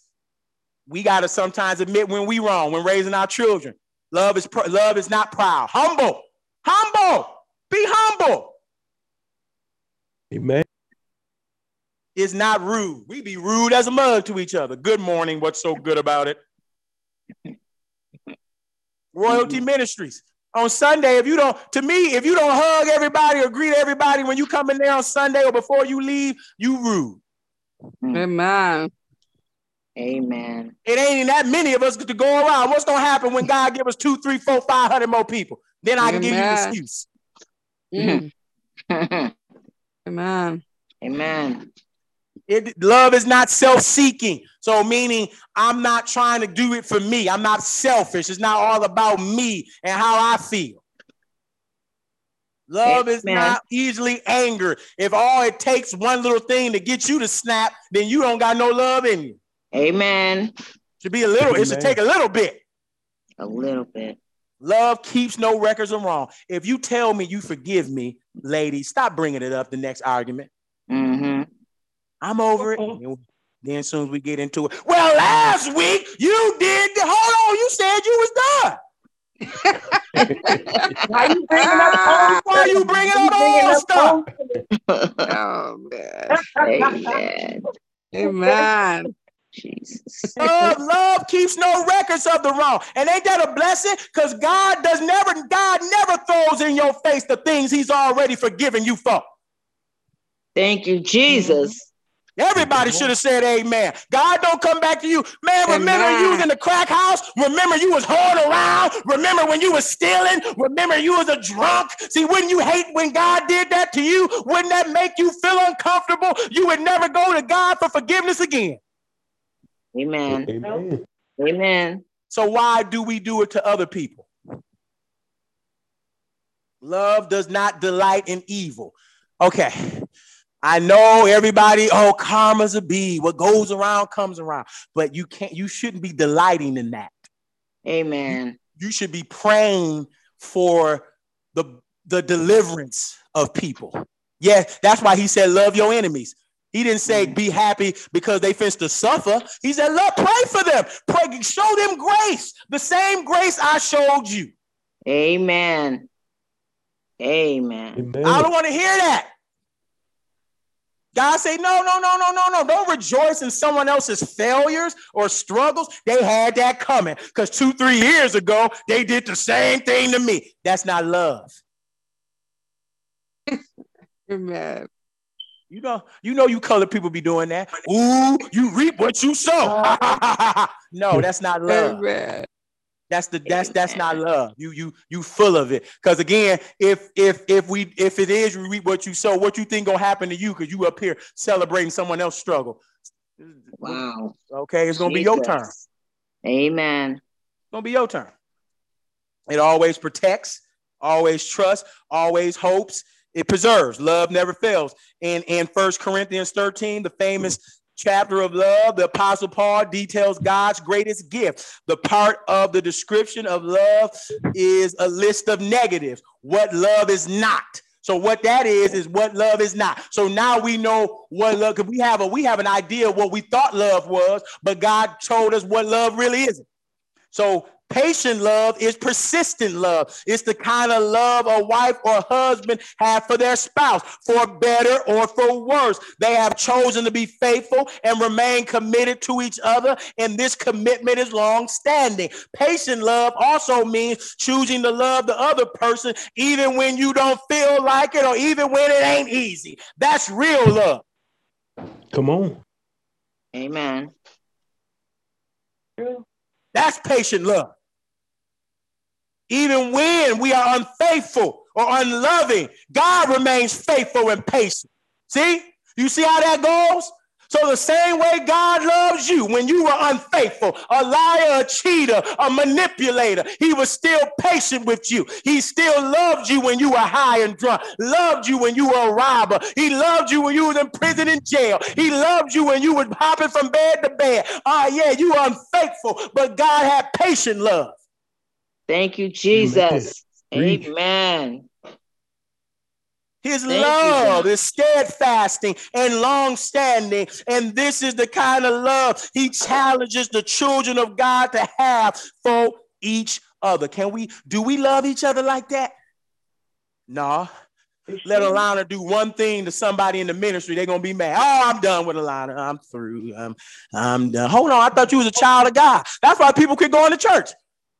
we got to sometimes admit when we wrong, when raising our children. Love is pr- love is not proud. Humble, humble, be humble. Amen. It's not rude. We be rude as a mug to each other. Good morning. What's so good about it? Royalty Ministries on Sunday. If you don't, to me, if you don't hug everybody or greet everybody when you come in there on Sunday or before you leave, you rude. Amen. Amen. It ain't that many of us to go around. What's going to happen when God give us two, three, four, five hundred more people? Then I Amen. can give you an excuse. Mm. Amen. Amen. It, love is not self-seeking. So meaning I'm not trying to do it for me. I'm not selfish. It's not all about me and how I feel. Love Amen. is not easily angered. If all it takes one little thing to get you to snap, then you don't got no love in you. Amen. Should be a little. Amen. It should take a little bit. A little bit. Love keeps no records of wrong. If you tell me you forgive me, ladies, stop bringing it up. The next argument. Mm-hmm. I'm over mm-hmm. it. Then as soon as we get into it, well, last week you did. The, hold on, you said you was done. Why you bringing up all? Why you bringing up all stuff? Oh man. Amen. Amen. Jesus. Love, love keeps no records of the wrong. And ain't that a blessing? Because God does never, God never throws in your face the things he's already forgiven you for. Thank you, Jesus. Everybody should have said amen. God don't come back to you. Man, remember amen. You was in the crack house. Remember you was holding around. Remember when you was stealing. Remember you was a drunk. See, wouldn't you hate when God did that to you? Wouldn't that make you feel uncomfortable? You would never go to God for forgiveness again. Amen. Amen. Amen. So why do we do it to other people? Love does not delight in evil. Okay. I know everybody, oh, karma's a bee. What goes around comes around. But you can't, you shouldn't be delighting in that. Amen. You, you should be praying for the, the deliverance of people. Yeah, that's why he said, love your enemies. He didn't say be happy because they finished to suffer. He said, love, pray for them. Pray, show them grace. The same grace I showed you. Amen. Amen. Amen. I don't want to hear that. God say, no, no, no, no, no, no. Don't rejoice in someone else's failures or struggles. They had that coming because two, three years ago, they did the same thing to me. That's not love. Amen. You know, you know, you colored people be doing that. Ooh, you reap what you sow. No, that's not love. Amen. That's the that's that's not love. You you you full of it. Because again, if if if we if it is you reap what you sow, what you think gonna happen to you? Because you up here celebrating someone else's struggle. Wow. Okay, it's gonna Jesus. be your turn. Amen. It's gonna be your turn. It always protects, always trusts, always hopes. It preserves. Love never fails. And in First Corinthians thirteen, the famous chapter of love, the Apostle Paul details God's greatest gift. The part of the description of love is a list of negatives, what love is not. So what that is, is what love is not. So now we know what love, because we have a, we have an idea of what we thought love was, but God told us what love really isn't. So patient love is persistent love. It's the kind of love a wife or a husband have for their spouse, for better or for worse. They have chosen to be faithful and remain committed to each other, and this commitment is long-standing. Patient love also means choosing to love the other person even when you don't feel like it or even when it ain't easy. That's real love. Come on. Amen. True. That's patient love. Even when we are unfaithful or unloving, God remains faithful and patient. See? You see how that goes? So the same way God loves you when you were unfaithful, a liar, a cheater, a manipulator, he was still patient with you. He still loved you when you were high and drunk, loved you when you were a robber. He loved you when you was in prison and jail. He loved you when you was hopping from bed to bed. Oh, yeah, you were unfaithful, but God had patient love. Thank you, Jesus. Amen. Amen. His Thank love you, is steadfasting and long-standing, and this is the kind of love he challenges the children of God to have for each other. Can we, do we love each other like that? No. Let Alana do one thing to somebody in the ministry, they're going to be mad. Oh, I'm done with Alana. I'm through. I'm, I'm done. Hold on. I thought you was a child of God. That's why people quit going to church,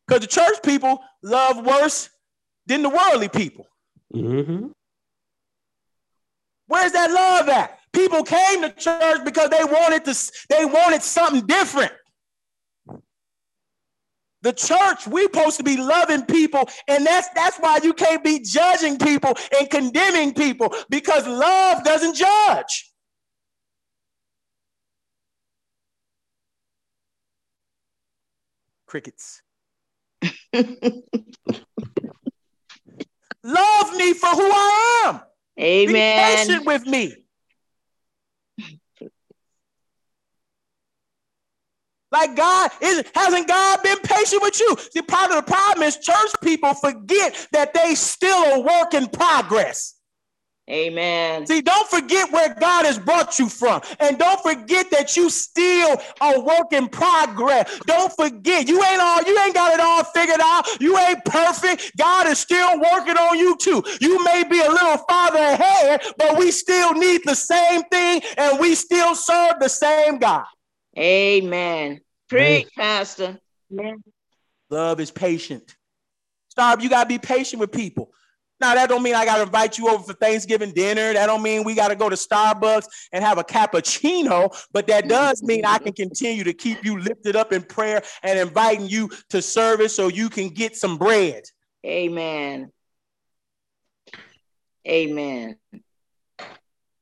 because the church people love worse than the worldly people. Mm-hmm. Where's that love at? People came to church because they wanted to, they wanted something different. The church, we're supposed to be loving people, and that's that's why you can't be judging people and condemning people, because love doesn't judge. Crickets. Love me for who I am. Amen. Be patient with me. Like God, is, hasn't God been patient with you? See, part of the problem is church people forget that they still a work in progress. Amen. See, don't forget where God has brought you from. And don't forget that you still a work in progress. Don't forget, you ain't all, you ain't got it all figured out. You ain't perfect. God is still working on you too. You may be a little farther ahead, but we still need the same thing, and we still serve the same God. Amen. Preach, Pastor. Amen. Love is patient. Stop. You got to be patient with people. Now, that don't mean I got to invite you over for Thanksgiving dinner. That don't mean we got to go to Starbucks and have a cappuccino. But that does mean I can continue to keep you lifted up in prayer and inviting you to service so you can get some bread. Amen. Amen.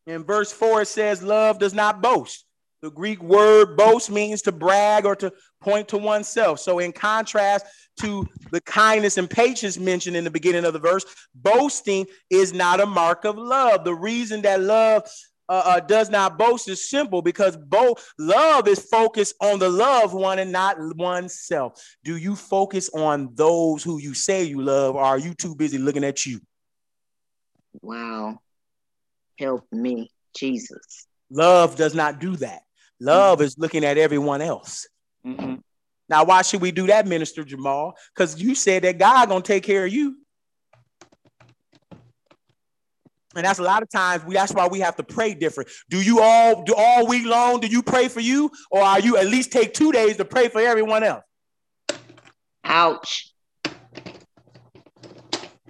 In verse four, it says, love does not boast. The Greek word boast means to brag or to point to oneself. So in contrast to the kindness and patience mentioned in the beginning of the verse, boasting is not a mark of love. The reason that love uh, uh, does not boast is simple, because bo- love is focused on the loved one and not oneself. Do you focus on those who you say you love, or are you too busy looking at you? Wow. Help me, Jesus. Love does not do that. Love mm-hmm. is looking at everyone else. Mm-hmm. Now, why should we do that, Minister Jamal? Because you said that God gonna take care of you. And that's a lot of times, we, that's why we have to pray different. Do you all, do all week long, do you pray for you? Or are you at least take two days to pray for everyone else? Ouch.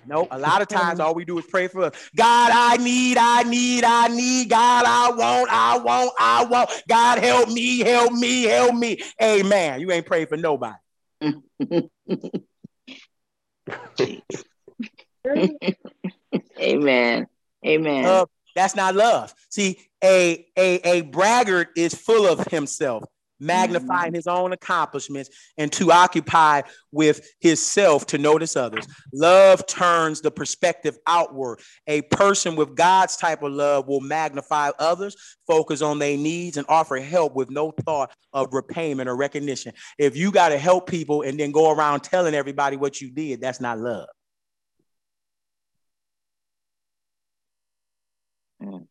Nope. A lot of times, all we do is pray for us. God, I need, I need, I need. God, I want, I want, I want. God, help me, help me, help me. Amen. You ain't praying for nobody. Amen. Amen. Uh, that's not love. See, a, a, a braggart is full of himself, magnifying his own accomplishments, and too occupied with his self to notice others. Love turns the perspective outward. A person with God's type of love will magnify others, focus on their needs, and offer help with no thought of repayment or recognition. If you got to help people and then go around telling everybody what you did, that's not love. Mm.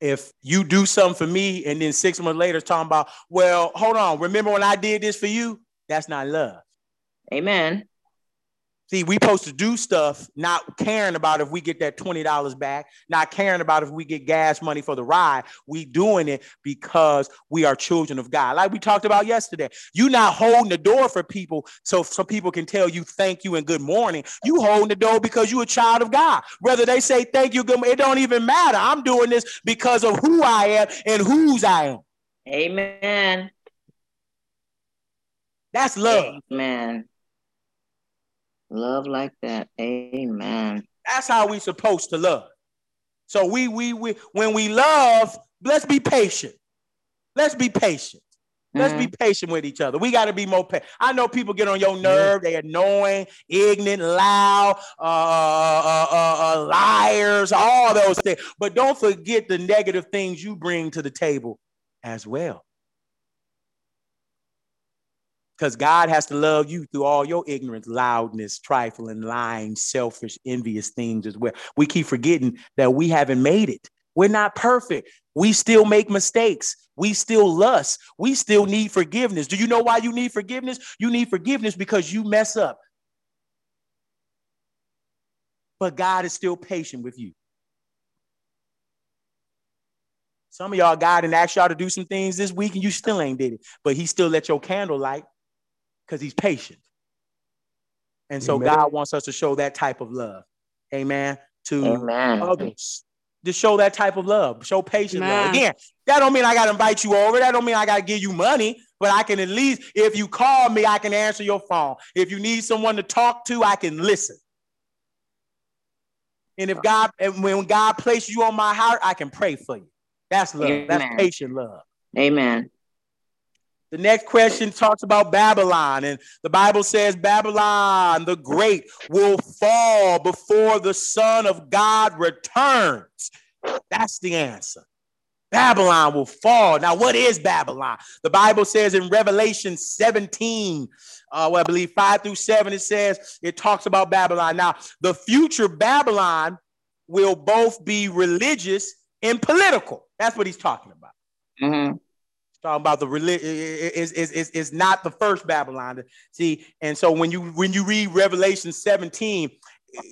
If you do something for me and then six months later talking about, well, hold on, remember when I did this for you? That's not love. Amen. See, we supposed to do stuff not caring about if we get that twenty dollars back, not caring about if we get gas money for the ride. We doing it because we are children of God. Like we talked about yesterday, you not holding the door for people so some people can tell you thank you and good morning. You holding the door because you a child of God. Whether they say thank you, good morning, it don't even matter. I'm doing this because of who I am and whose I am. Amen. That's love. Amen. Love like that. Amen. That's how we're supposed to love. So we, we, we, when we love, let's be patient. Let's be patient. Mm-hmm. Let's be patient with each other. We got to be more patient. I know people get on your nerve. They're annoying, ignorant, loud, uh, uh, uh, liars, all those things. But don't forget the negative things you bring to the table as well. Because God has to love you through all your ignorance, loudness, trifling, lying, selfish, envious things as well. We keep forgetting that we haven't made it. We're not perfect. We still make mistakes. We still lust. We still need forgiveness. Do you know why you need forgiveness? You need forgiveness because you mess up. But God is still patient with you. Some of y'all, God didn't ask y'all to do some things this week and you still ain't did it. But he still let your candle light, because he's patient. And so Amen. God wants us to show that type of love. Amen. To Amen. Others. To show that type of love. Show patience. Love. Again, that don't mean I got to invite you over. That don't mean I got to give you money. But I can at least, if you call me, I can answer your phone. If you need someone to talk to, I can listen. And if God, and when God places you on my heart, I can pray for you. That's love. Amen. That's patient love. Amen. The next question talks about Babylon, and the Bible says Babylon the Great will fall before the Son of God returns. That's the answer. Babylon will fall. Now, what is Babylon? The Bible says in Revelation seventeen, uh, well, I believe five through seven, it says it talks about Babylon. Now, the future Babylon will both be religious and political. That's what he's talking about. Mm-hmm. Talking about the religion is, is, is, is not the first Babylon. See, and so when you when you read Revelation seventeen,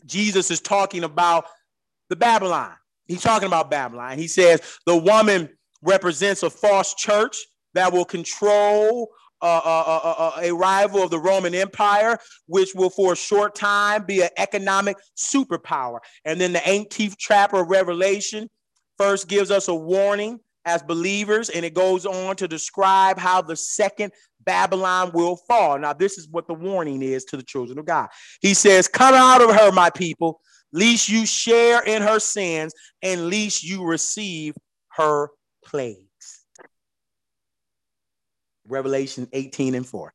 Jesus is talking about the Babylon. He's talking about Babylon. He says the woman represents a false church that will control Uh, uh, uh, uh, a rival of the Roman Empire, which will for a short time be an economic superpower. And then the eighteenth chapter of Revelation first gives us a warning as believers, and it goes on to describe how the second Babylon will fall. Now, this is what the warning is to the children of God. He says, "Come out of her, my people, lest you share in her sins, and lest you receive her plague." Revelation eighteen and four.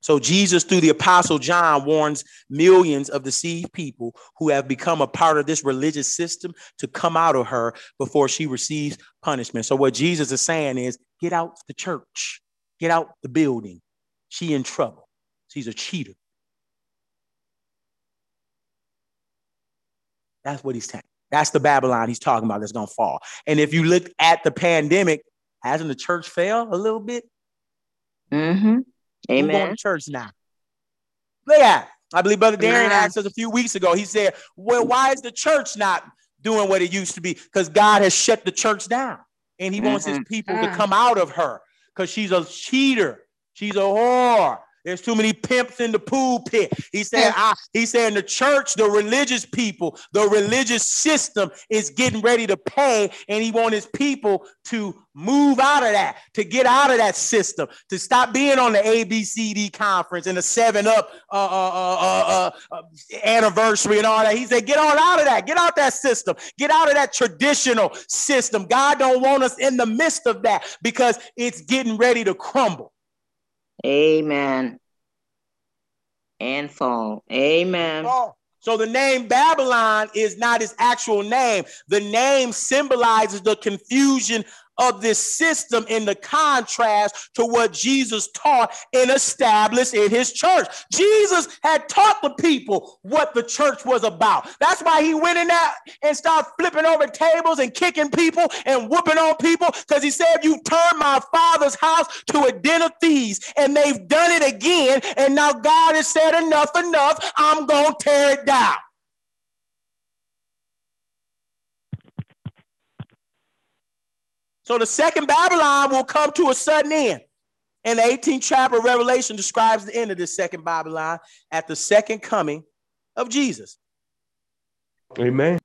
So Jesus, through the Apostle John, warns millions of deceived people who have become a part of this religious system to come out of her before she receives punishment. So what Jesus is saying is, get out the church, get out the building. She in trouble. She's a cheater. That's what he's saying. That's the Babylon he's talking about that's going to fall. And if you look at the pandemic, hasn't the church failed a little bit? Mm-hmm. Amen. We're going to church now. Look at it. I believe Brother Darren asked us a few weeks ago. He said, well, why is the church not doing what it used to be? Because God has shut the church down. And he mm-hmm. wants his people mm-hmm. to come out of her because she's a cheater. She's a whore. There's too many pimps in the pool pit. He said, I, he said, the church, the religious people, the religious system is getting ready to pay. And he wants his people to move out of that, to get out of that system, to stop being on the A B C D conference and the seven up uh, uh, uh, uh, uh, anniversary and all that. He said, get on out of that. Get out that system. Get out of that traditional system. God don't want us in the midst of that because it's getting ready to crumble. Amen. And fall. Amen. Oh, so the name Babylon is not its actual name. The name symbolizes the confusion of this system in the contrast to what Jesus taught and established in his church. Jesus had taught the people what the church was about. That's why he went in there and started flipping over tables and kicking people and whooping on people, because he said, you turned my father's house to a den of thieves, and they've done it again. And now God has said, enough, enough, I'm going to tear it down. So the second Babylon will come to a sudden end. And the eighteenth chapter of Revelation describes the end of this second Babylon at the second coming of Jesus. Amen.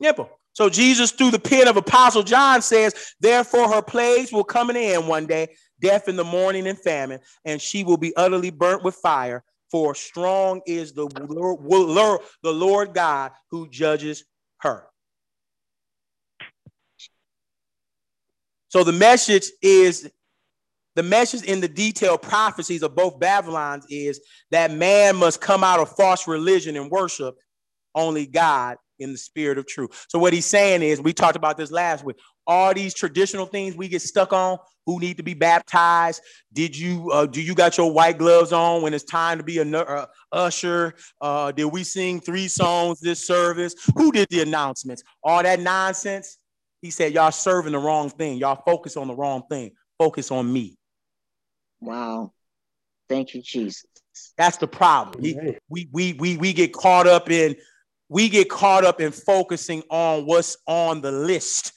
Simple. So Jesus, through the pen of Apostle John, says, therefore her plagues will come in the end one day, death in the morning and famine, and she will be utterly burnt with fire. For strong is the Lord, the Lord God who judges her. So the message is, the message in the detailed prophecies of both Babylons is that man must come out of false religion and worship only God in the spirit of truth. So what he's saying is, we talked about this last week, all these traditional things we get stuck on, who need to be baptized, did you, uh, do you got your white gloves on when it's time to be an uh, usher, uh, did we sing three songs this service, who did the announcements, all that nonsense. He said, y'all serving the wrong thing. Y'all focus on the wrong thing. Focus on me. Wow. Thank you, Jesus. That's the problem. He, we, we, we, we get caught up in, we get caught up in focusing on what's on the list.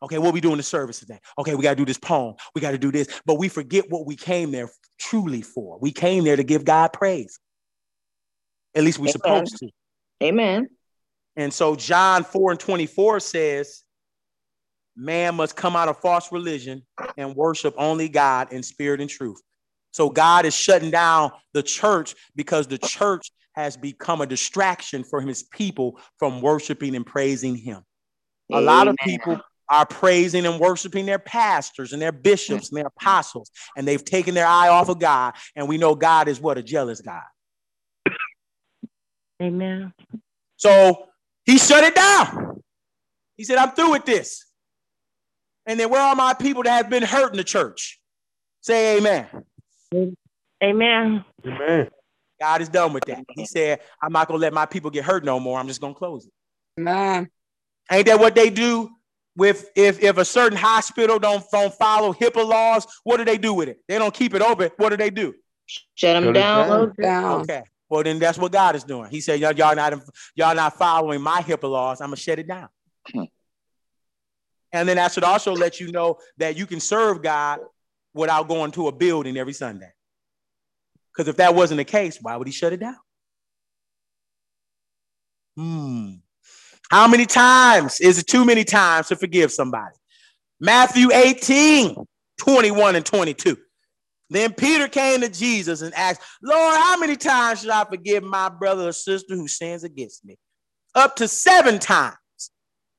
Okay, what are we doing the service today? Okay, we got to do this poem. We got to do this. But we forget what we came there truly for. We came there to give God praise. At least we're supposed to. Amen. And so John four and twenty-four says, man must come out of false religion and worship only God in spirit and truth. So God is shutting down the church because the church has become a distraction for his people from worshiping and praising him. Amen. A lot of people are praising and worshiping their pastors and their bishops and their apostles, and they've taken their eye off of God. And we know God is what? A jealous God. Amen. So he shut it down. He said, I'm through with this. And then where are my people that have been hurt in the church? Say amen. Amen. Amen. God is done with that. He said, I'm not going to let my people get hurt no more. I'm just going to close it. Amen. Ain't that what they do with if, if a certain hospital don't, don't follow HIPAA laws? What do they do with it? They don't keep it open. What do they do? Shut them Shut down. down. Okay. Well, then that's what God is doing. He said, y'all, y'all, not, y'all not following my HIPAA laws. I'm going to shut it down. And then I should also let you know that you can serve God without going to a building every Sunday. Because if that wasn't the case, why would he shut it down? Hmm. How many times is it too many times to forgive somebody? Matthew eighteen, twenty-one and twenty-two. Then Peter came to Jesus and asked, Lord, how many times should I forgive my brother or sister who sins against me? Up to seven times.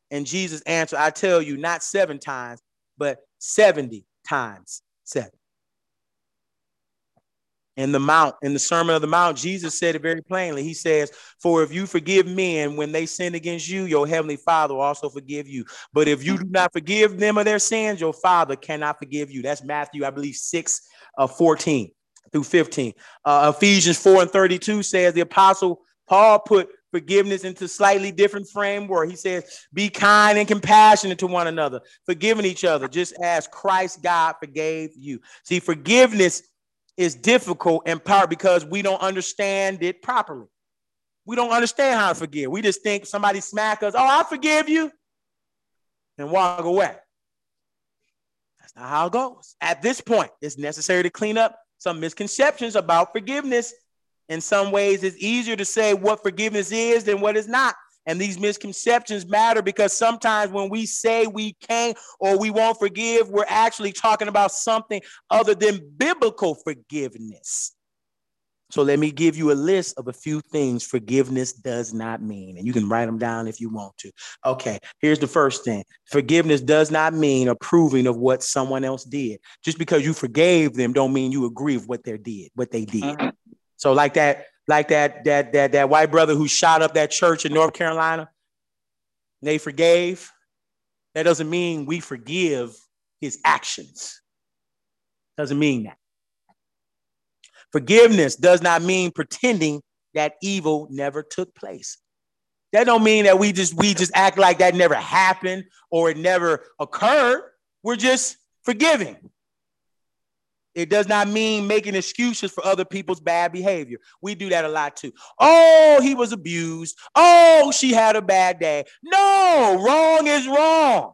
And Jesus answered, I tell you, not seven times, but seventy times seven. In the Mount, in the Sermon on the Mount, Jesus said it very plainly. He says, for if you forgive men when they sin against you, your heavenly Father will also forgive you. But if you do not forgive them of their sins, your Father cannot forgive you. That's Matthew, I believe, six, fourteen through fifteen. Uh, Ephesians four and thirty-two says the apostle Paul put forgiveness into slightly different framework. He says, be kind and compassionate to one another, forgiving each other, just as Christ God forgave you. See, forgiveness is difficult in part because we don't understand it properly. We don't understand how to forgive. We just think somebody smack us, oh, I forgive you, and walk away. That's not how it goes. At this point, it's necessary to clean up some misconceptions about forgiveness. In some ways, it's easier to say what forgiveness is than what it's not. And these misconceptions matter because sometimes when we say we can't or we won't forgive, we're actually talking about something other than biblical forgiveness. So let me give you a list of a few things forgiveness does not mean. And you can write them down if you want to. Okay, here's the first thing. Forgiveness does not mean approving of what someone else did. Just because you forgave them don't mean you agree with what they did, what they did. Uh-huh. So like that, like that, that, that, that white brother who shot up that church in North Carolina, they forgave. That doesn't mean we forgive his actions. Doesn't mean that. Forgiveness does not mean pretending that evil never took place. That don't mean that we just, we just act like that never happened or it never occurred. We're just forgiving. It does not mean making excuses for other people's bad behavior. We do that a lot too. Oh, he was abused. Oh, she had a bad day. No, wrong is wrong.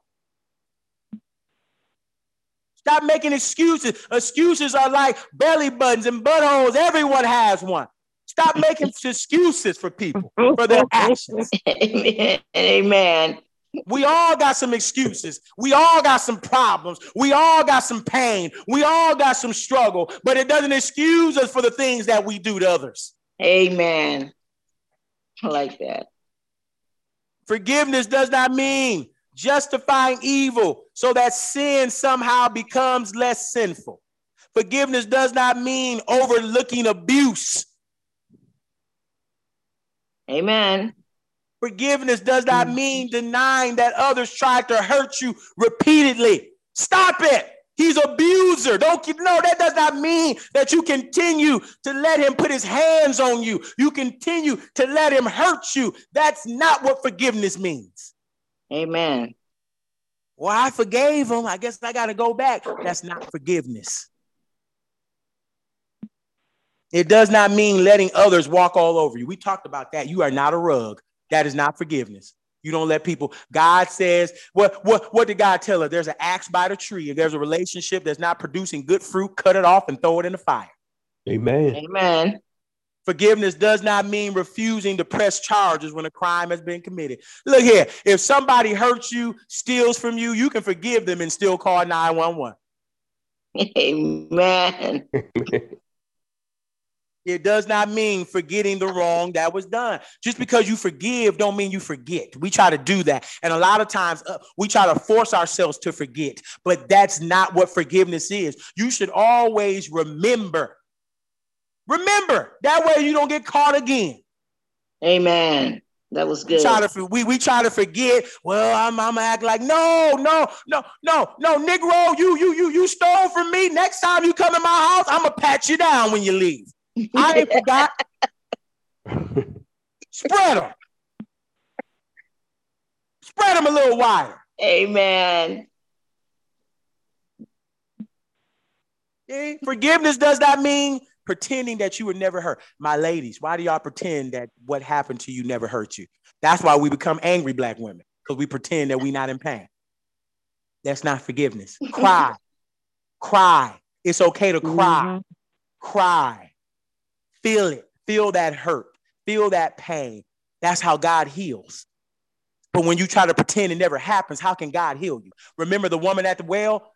Stop making excuses. Excuses are like belly buttons and buttholes. Everyone has one. Stop making excuses for people, for their actions. Amen. Amen. We all got some excuses. We all got some problems. We all got some pain. We all got some struggle, but it doesn't excuse us for the things that we do to others. Amen. I like that. Forgiveness does not mean justifying evil so that sin somehow becomes less sinful. Forgiveness does not mean overlooking abuse. Amen. Forgiveness does not mean denying that others tried to hurt you repeatedly. Stop it. He's an abuser. Don't keep, no, that does not mean that you continue to let him put his hands on you. You continue to let him hurt you. That's not what forgiveness means. Amen. Well, I forgave him. I guess I got to go back. That's not forgiveness. It does not mean letting others walk all over you. We talked about that. You are not a rug. That is not forgiveness. You don't let people. God says, what, what, what did God tell her? There's an axe by the tree. If there's a relationship that's not producing good fruit, cut it off and throw it in the fire. Amen. Amen. Forgiveness does not mean refusing to press charges when a crime has been committed. Look here. If somebody hurts you, steals from you, you can forgive them and still call nine one one. Amen. It does not mean forgetting the wrong that was done. Just because you forgive don't mean you forget. We try to do that. And a lot of times uh, we try to force ourselves to forget, but that's not what forgiveness is. You should always remember. Remember. That way you don't get caught again. Amen. That was good. We try to, we, we try to forget. Well, I'm, I'm gonna act like, no, no, no, no, no, Negro, you, you, you, you stole from me. Next time you come to my house, I'm gonna pat you down when you leave. I ain't forgot. Spread them. Spread them a little wider. Amen. See? Forgiveness does not mean pretending that you were never hurt. My ladies, why do y'all pretend that what happened to you never hurt you? That's why we become angry black women, because we pretend that we're not in pain. That's not forgiveness. Cry. Cry. It's okay to cry, mm-hmm. cry, feel it, feel that hurt, feel that pain. That's how God heals. But when you try to pretend it never happens, how can God heal you? Remember the woman at the well?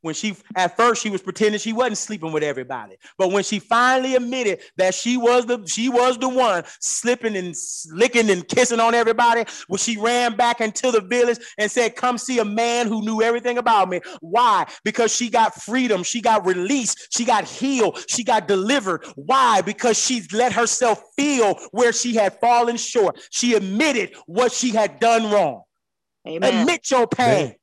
When she, at first, she was pretending she wasn't sleeping with everybody. But when she finally admitted that she was the, she was the one slipping and licking and kissing on everybody, when she ran back into the village and said, come see a man who knew everything about me. Why? Because she got freedom. She got released. She got healed. She got delivered. Why? Because she let herself feel where she had fallen short. She admitted what she had done wrong. Amen. Admit your pain. Amen.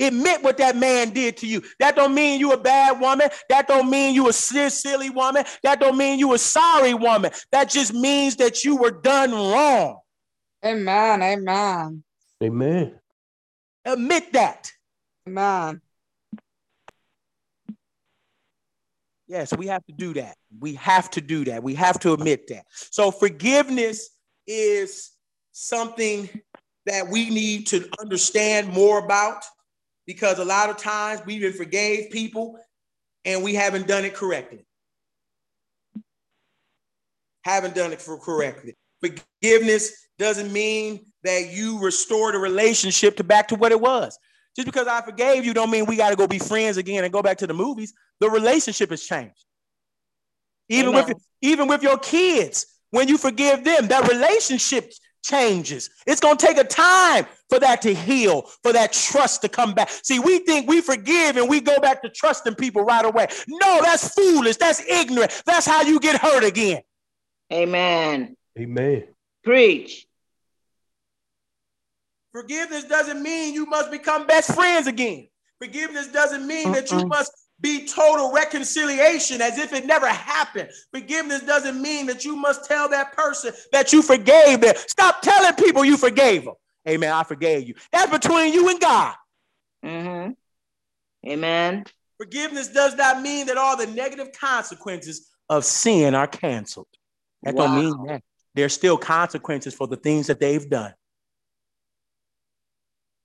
Admit what that man did to you. That don't mean you a bad woman. That don't mean you a silly woman. That don't mean you a sorry woman. That just means that you were done wrong. Amen. Amen. Amen. Admit that. Amen. Yes, we have to do that. We have to do that. We have to admit that. So forgiveness is something that we need to understand more about. Because a lot of times we even forgave people and we haven't done it correctly. Haven't done it for correctly. Forgiveness doesn't mean that you restore the relationship to back to what it was. Just because I forgave you don't mean we got to go be friends again and go back to the movies. The relationship has changed. Even with, even with your kids, when you forgive them, that relationship changes. It's going to take a time for that to heal, for that trust to come back. See, we think we forgive and we go back to trusting people right away. No, that's foolish. That's ignorant. That's how you get hurt again. Amen. Amen. Preach. Forgiveness doesn't mean you must become best friends again. Forgiveness doesn't mean uh-uh. that you must be total reconciliation as if it never happened. Forgiveness doesn't mean that you must tell that person that you forgave them. Stop telling people you forgave them. Amen. I forgave you. That's between you and God. Mm-hmm. Amen. Forgiveness does not mean that all the negative consequences of sin are canceled. That wow. don't mean that. There's still consequences for the things that they've done.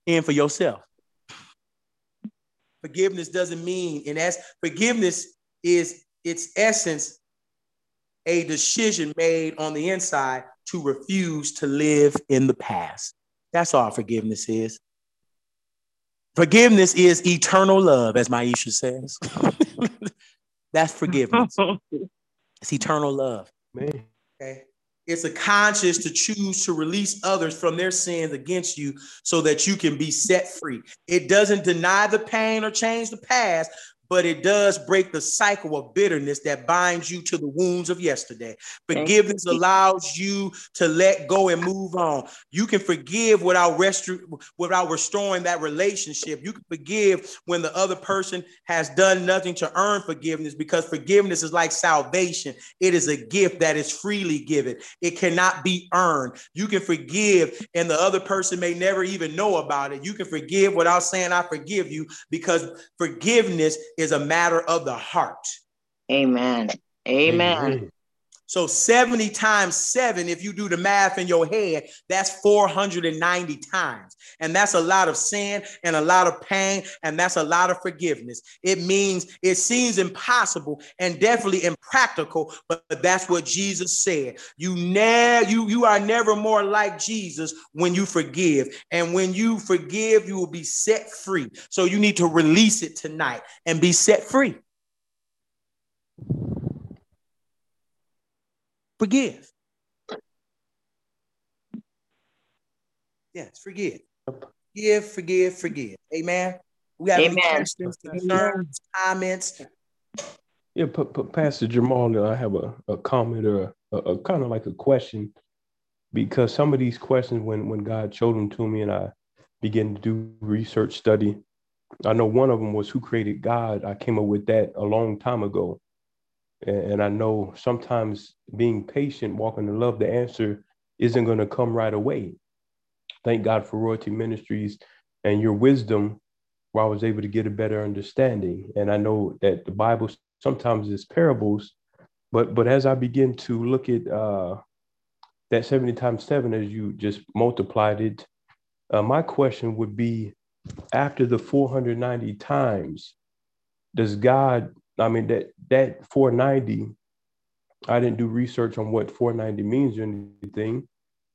And for yourself. Forgiveness doesn't mean, and as forgiveness is its essence, a decision made on the inside to refuse to live in the past. That's all forgiveness is. Forgiveness is eternal love, as Myesha says. That's forgiveness. It's eternal love. Man. Okay. It's a conscience to choose to release others from their sins against you so that you can be set free. It doesn't deny the pain or change the past, but it does break the cycle of bitterness that binds you to the wounds of yesterday. Forgiveness allows you to let go and move on. You can forgive without restu- without restoring that relationship. You can forgive when the other person has done nothing to earn forgiveness, because forgiveness is like salvation. It is a gift that is freely given. It cannot be earned. You can forgive and the other person may never even know about it. You can forgive without saying, I forgive you, because forgiveness is a matter of the heart. Amen. Amen. Amen. So seventy times seven, if you do the math in your head, that's four hundred ninety times. And that's a lot of sin and a lot of pain. And that's a lot of forgiveness. It means it seems impossible and definitely impractical, but, but that's what Jesus said. You ne- you, you are never more like Jesus when you forgive. And when you forgive, you will be set free. So you need to release it tonight and be set free. Forgive. Yes, forgive. Forgive, forgive, forgive. Amen. We have Amen. Any questions, concerns, comments? Yeah, P- P- Pastor Jamal, I have a, a comment or a, a, a kind of like a question, because some of these questions, when, when God showed them to me and I began to do research study, I know one of them was who created God. I came up with that a long time ago. And I know sometimes being patient, walking in love, the answer isn't going to come right away. Thank God for Royalty Ministries and your wisdom, where I was able to get a better understanding. And I know that the Bible sometimes is parables, but but as I begin to look at uh, that seventy times seven, as you just multiplied it, uh, my question would be, after the four hundred ninety times, does God I mean, that that four ninety, I didn't do research on what four ninety means or anything,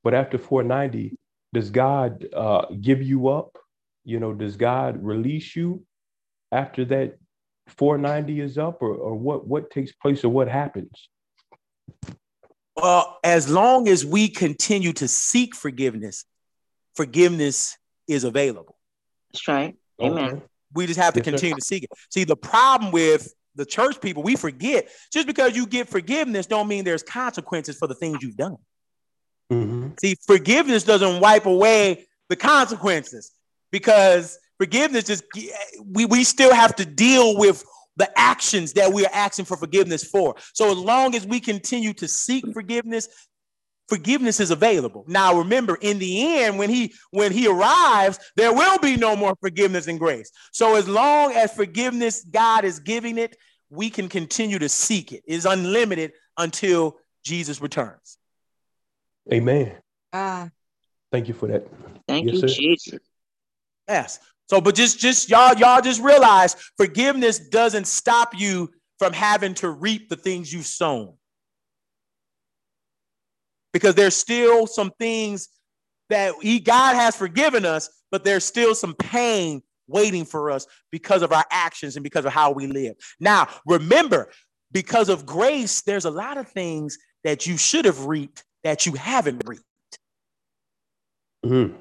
but after four ninety, does God uh, give you up? You know, does God release you after that four ninety is up, or, or what, what takes place or what happens? Well, as long as we continue to seek forgiveness, forgiveness is available. That's right. Amen. Okay. We just have to yes, continue sir. to seek it. See, the problem with the church people, we forget, just because you get forgiveness don't mean there's consequences for the things you've done. Mm-hmm. See, forgiveness doesn't wipe away the consequences, because forgiveness just, we, we still have to deal with the actions that we are asking for forgiveness for. So as long as we continue to seek forgiveness, forgiveness is available. Now, remember, in the end, when he when he arrives, there will be no more forgiveness and grace. So as long as forgiveness, God is giving it, we can continue to seek it. It is unlimited until Jesus returns. Amen. Ah. Thank you for that. Thank yes, you, sir. Jesus. Yes. So, but just, just y'all, y'all just realize forgiveness doesn't stop you from having to reap the things you've sown. Because there's still some things that he, God has forgiven us, but there's still some pain waiting for us because of our actions and because of how we live. Now, remember, because of grace, there's a lot of things that you should have reaped that you haven't reaped. Mm.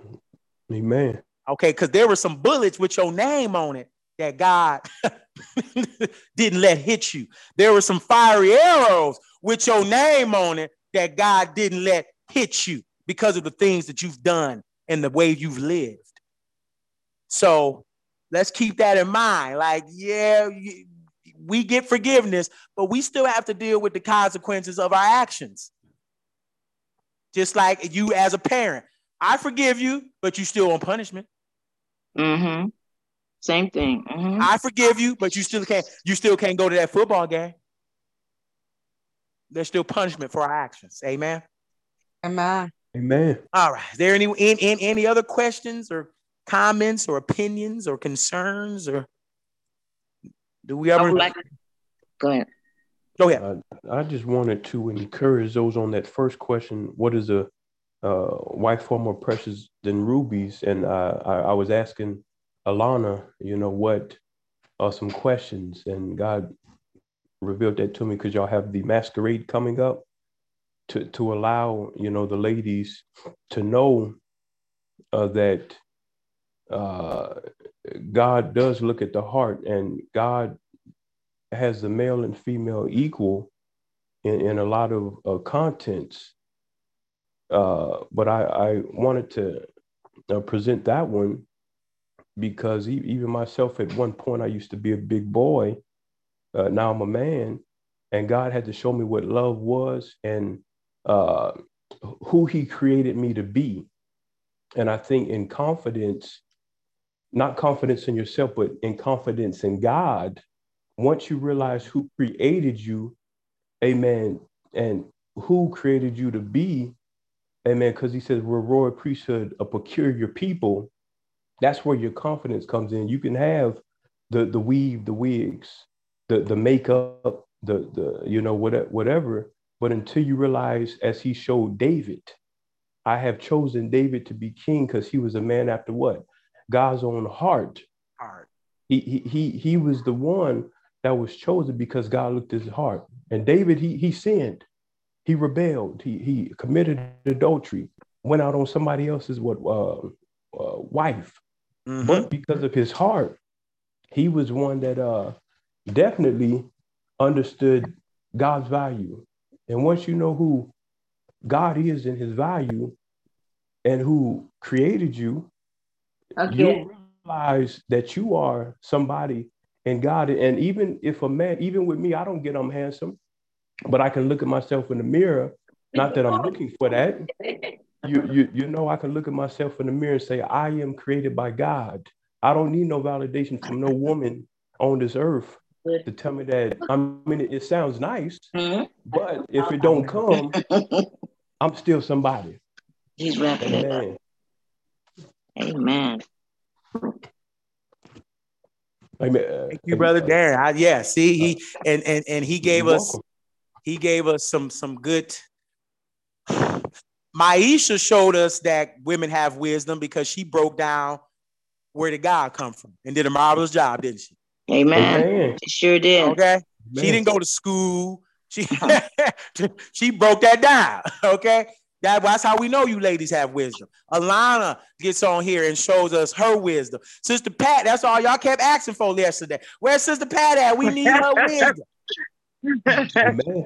Amen. Okay, because there were some bullets with your name on it that God didn't let hit you. There were some fiery arrows with your name on it that God didn't let hit you because of the things that you've done and the way you've lived. So let's keep that in mind. Like, yeah, we get forgiveness, but we still have to deal with the consequences of our actions. Just like you as a parent. I forgive you, but you still on punishment. Mm-hmm. Same thing. Mm-hmm. I forgive you, but you still can't. You still can't go to that football game. There's still punishment for our actions. Amen. Amen. Amen. All right. Is there any in, in, any other questions or comments or opinions or concerns, or do we ever? Like... Go ahead. Go ahead. Uh, I just wanted to encourage those on that first question. What is a Uh, why far more precious than rubies? And uh, I, I was asking Alana, you know, what are some questions? And God revealed that to me, because y'all have the masquerade coming up, to, to allow, you know, the ladies to know uh, that uh, God does look at the heart, and God has the male and female equal in, in a lot of uh, contents. Uh, but I, I wanted to uh, present that one, because e- even myself, at one point, I used to be a big boy. Uh, now I'm a man, and God had to show me what love was and uh, who he created me to be. And I think in confidence, not confidence in yourself, but in confidence in God, once you realize who created you, amen, and who created you to be, amen, because he says we're royal priesthood, a peculiar people. That's where your confidence comes in. You can have the the weave, the wigs, the the makeup, the the you know whatever, whatever. But until you realize, as he showed David, I have chosen David to be king because he was a man after what? God's own heart. Heart. He he he he was the one that was chosen because God looked at his heart. And David he he sinned. He rebelled. He he committed adultery. Went out on somebody else's what uh, uh, wife, mm-hmm. But because of his heart, he was one that uh, definitely understood God's value. And once you know who God is and His value, and who created you, okay. You realize that you are somebody in God. And even if a man, even with me, I don't get I'm handsome. But I can look at myself in the mirror, not that I'm looking for that. You, you, you know, I can look at myself in the mirror and say, I am created by God. I don't need no validation from no woman on this earth to tell me that. I mean, it, it sounds nice, but if it don't come, I'm still somebody. He's wrapping it up. Amen. Amen. Thank you, brother Darren. I, yeah, see, he and and and he gave You're us welcome. he gave us some some good. Myesha showed us that women have wisdom because she broke down where did God come from and did a marvelous job, didn't she? Amen. Amen. She sure did. Okay. Amen. She didn't go to school. She she broke that down. Okay. That, that's how we know you ladies have wisdom. Alana gets on here and shows us her wisdom. Sister Pat, that's all y'all kept asking for yesterday. Where's Sister Pat at? We need her wisdom. Amen.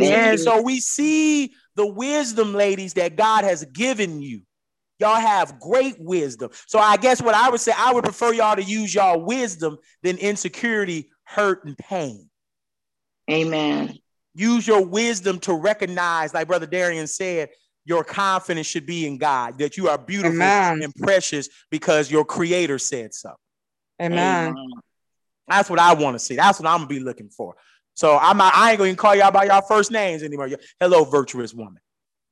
And so we see the wisdom, ladies, that God has given you. Y'all have great wisdom. So I guess what I would say, I would prefer y'all to use y'all wisdom than insecurity, hurt, and pain. Amen. Use your wisdom to recognize, like Brother Darren said, your confidence should be in God, that you are beautiful Amen. and precious because your Creator said so. Amen. Amen. That's what I want to see. That's what I'm going to be looking for. So I'm not, I ain't going to call y'all by y'all first names anymore. Hello, virtuous woman.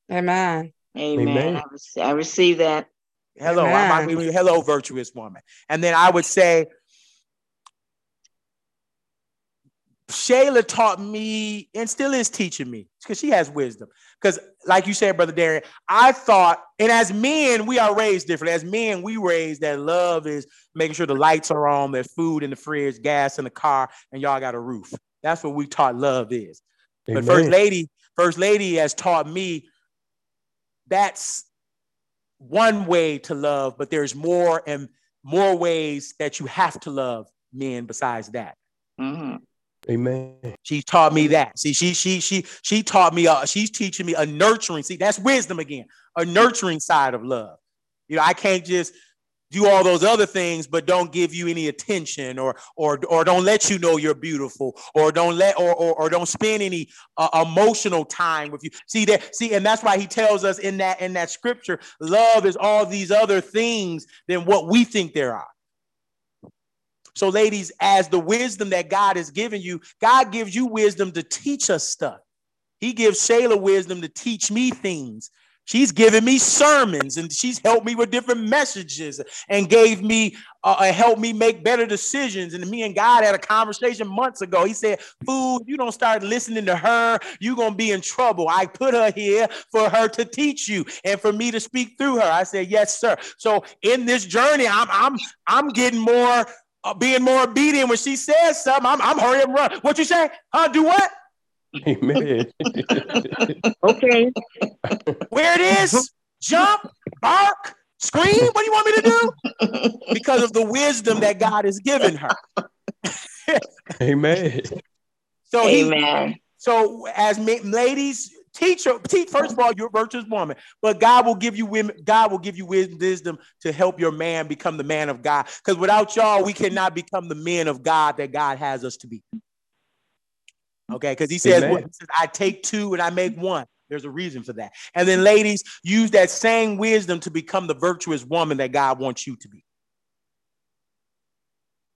Amen. Amen. Amen. I, re- I receive that. Hello. I might be, hello, virtuous woman. And then I would say, Shayla taught me and still is teaching me because she has wisdom. Because like you said, Brother Darren, I thought, and as men, we are raised differently. As men, we raised that love is making sure the lights are on, there's food in the fridge, gas in the car, and y'all got a roof. That's what we taught love is. Amen. But First Lady, First Lady has taught me that's one way to love, but there's more and more ways that you have to love men besides that. Mm-hmm. Amen. She taught me that. See, she, she, she, she taught me, uh, she's teaching me a nurturing. See, that's wisdom again, a nurturing side of love. You know, I can't just do all those other things, but don't give you any attention or, or, or don't let you know you're beautiful or don't let, or, or, or don't spend any uh, emotional time with you. See that, see, and that's why he tells us in that, in that scripture, love is all these other things than what we think there are. So, ladies, as the wisdom that God has given you, God gives you wisdom to teach us stuff. He gives Shayla wisdom to teach me things. She's given me sermons and she's helped me with different messages and gave me, uh, helped me make better decisions. And me and God had a conversation months ago. He said, fool, you don't start listening to her, you're going to be in trouble. I put her here for her to teach you and for me to speak through her. I said, yes, sir. So in this journey, I'm, I'm, I'm getting more Uh, being more obedient when she says something. I'm, I'm hurry up, run. What you say? Huh? Do what? Amen. Okay. Where it is, jump, bark, scream. What do you want me to do? Because of the wisdom that God has given her. Amen. So, Amen. He, so as ma- ladies, teach, her, teach. First of all, you're a virtuous woman, but God will give you women. God will give you wisdom to help your man become the man of God. Because without y'all, we cannot become the men of God that God has us to be. Okay, because He says, well, he says, "I take two and I make one." There's a reason for that. And then, ladies, use that same wisdom to become the virtuous woman that God wants you to be.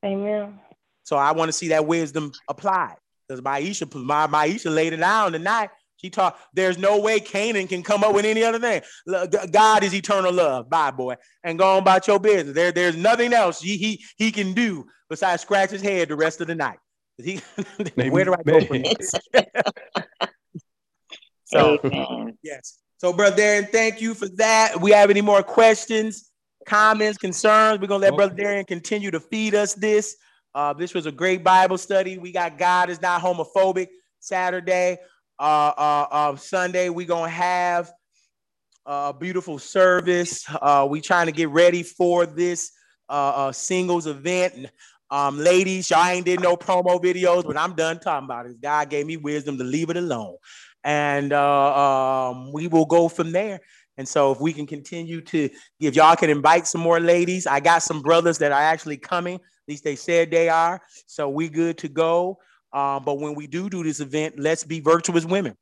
Amen. So I want to see that wisdom applied. Because Myesha, my Myesha laid it down tonight. He taught, there's no way Canaan can come up with any other thing. God is eternal love. Bye, boy. And go on about your business. There, there's nothing else he, he, he can do besides scratch his head the rest of the night. He, where do I go from this? So, Amen. Yes. So, Brother Darren, thank you for that. We have any more questions, comments, concerns? We're going to let okay. Brother Darren continue to feed us this. Uh, this was a great Bible study. We got God is Not Homophobic Saturday. Uh, uh, uh, Sunday, we're going to have a beautiful service. Uh, we trying to get ready for this uh, uh, singles event. Um, ladies, y'all ain't did no promo videos, but I'm done talking about it. God gave me wisdom to leave it alone. And uh, um, we will go from there. And so if we can continue to, if y'all can invite some more ladies, I got some brothers that are actually coming. At least they said they are. So we good to go. Um, but when we do do this event, let's be virtuous women.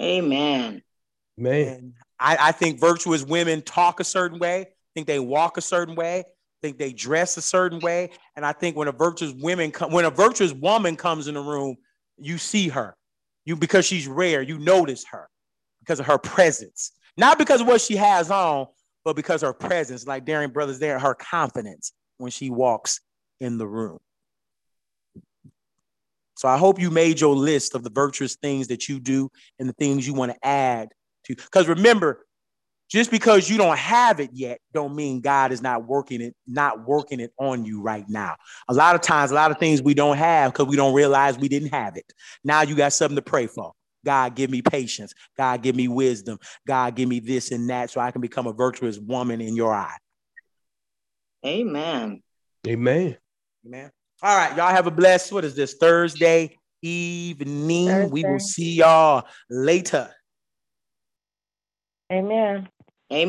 Amen. Man, I, I think virtuous women talk a certain way. I think they walk a certain way. I think they dress a certain way. And I think when a virtuous women come, when a virtuous woman comes in the room, you see her, you because she's rare. You notice her because of her presence, not because of what she has on, but because of her presence. Like Darren Brothers, there, her confidence when she walks in the room. So I hope you made your list of the virtuous things that you do and the things you want to add to. Because remember, just because you don't have it yet don't mean God is not working it, not working it on you right now. A lot of times, a lot of things we don't have because we don't realize we didn't have it. Now you got something to pray for. God, give me patience. God, give me wisdom. God, give me this and that so I can become a virtuous woman in your eye. Amen. Amen. Amen. All right, y'all have a blessed, what is this, Thursday evening. Thursday. We will see y'all later. Amen.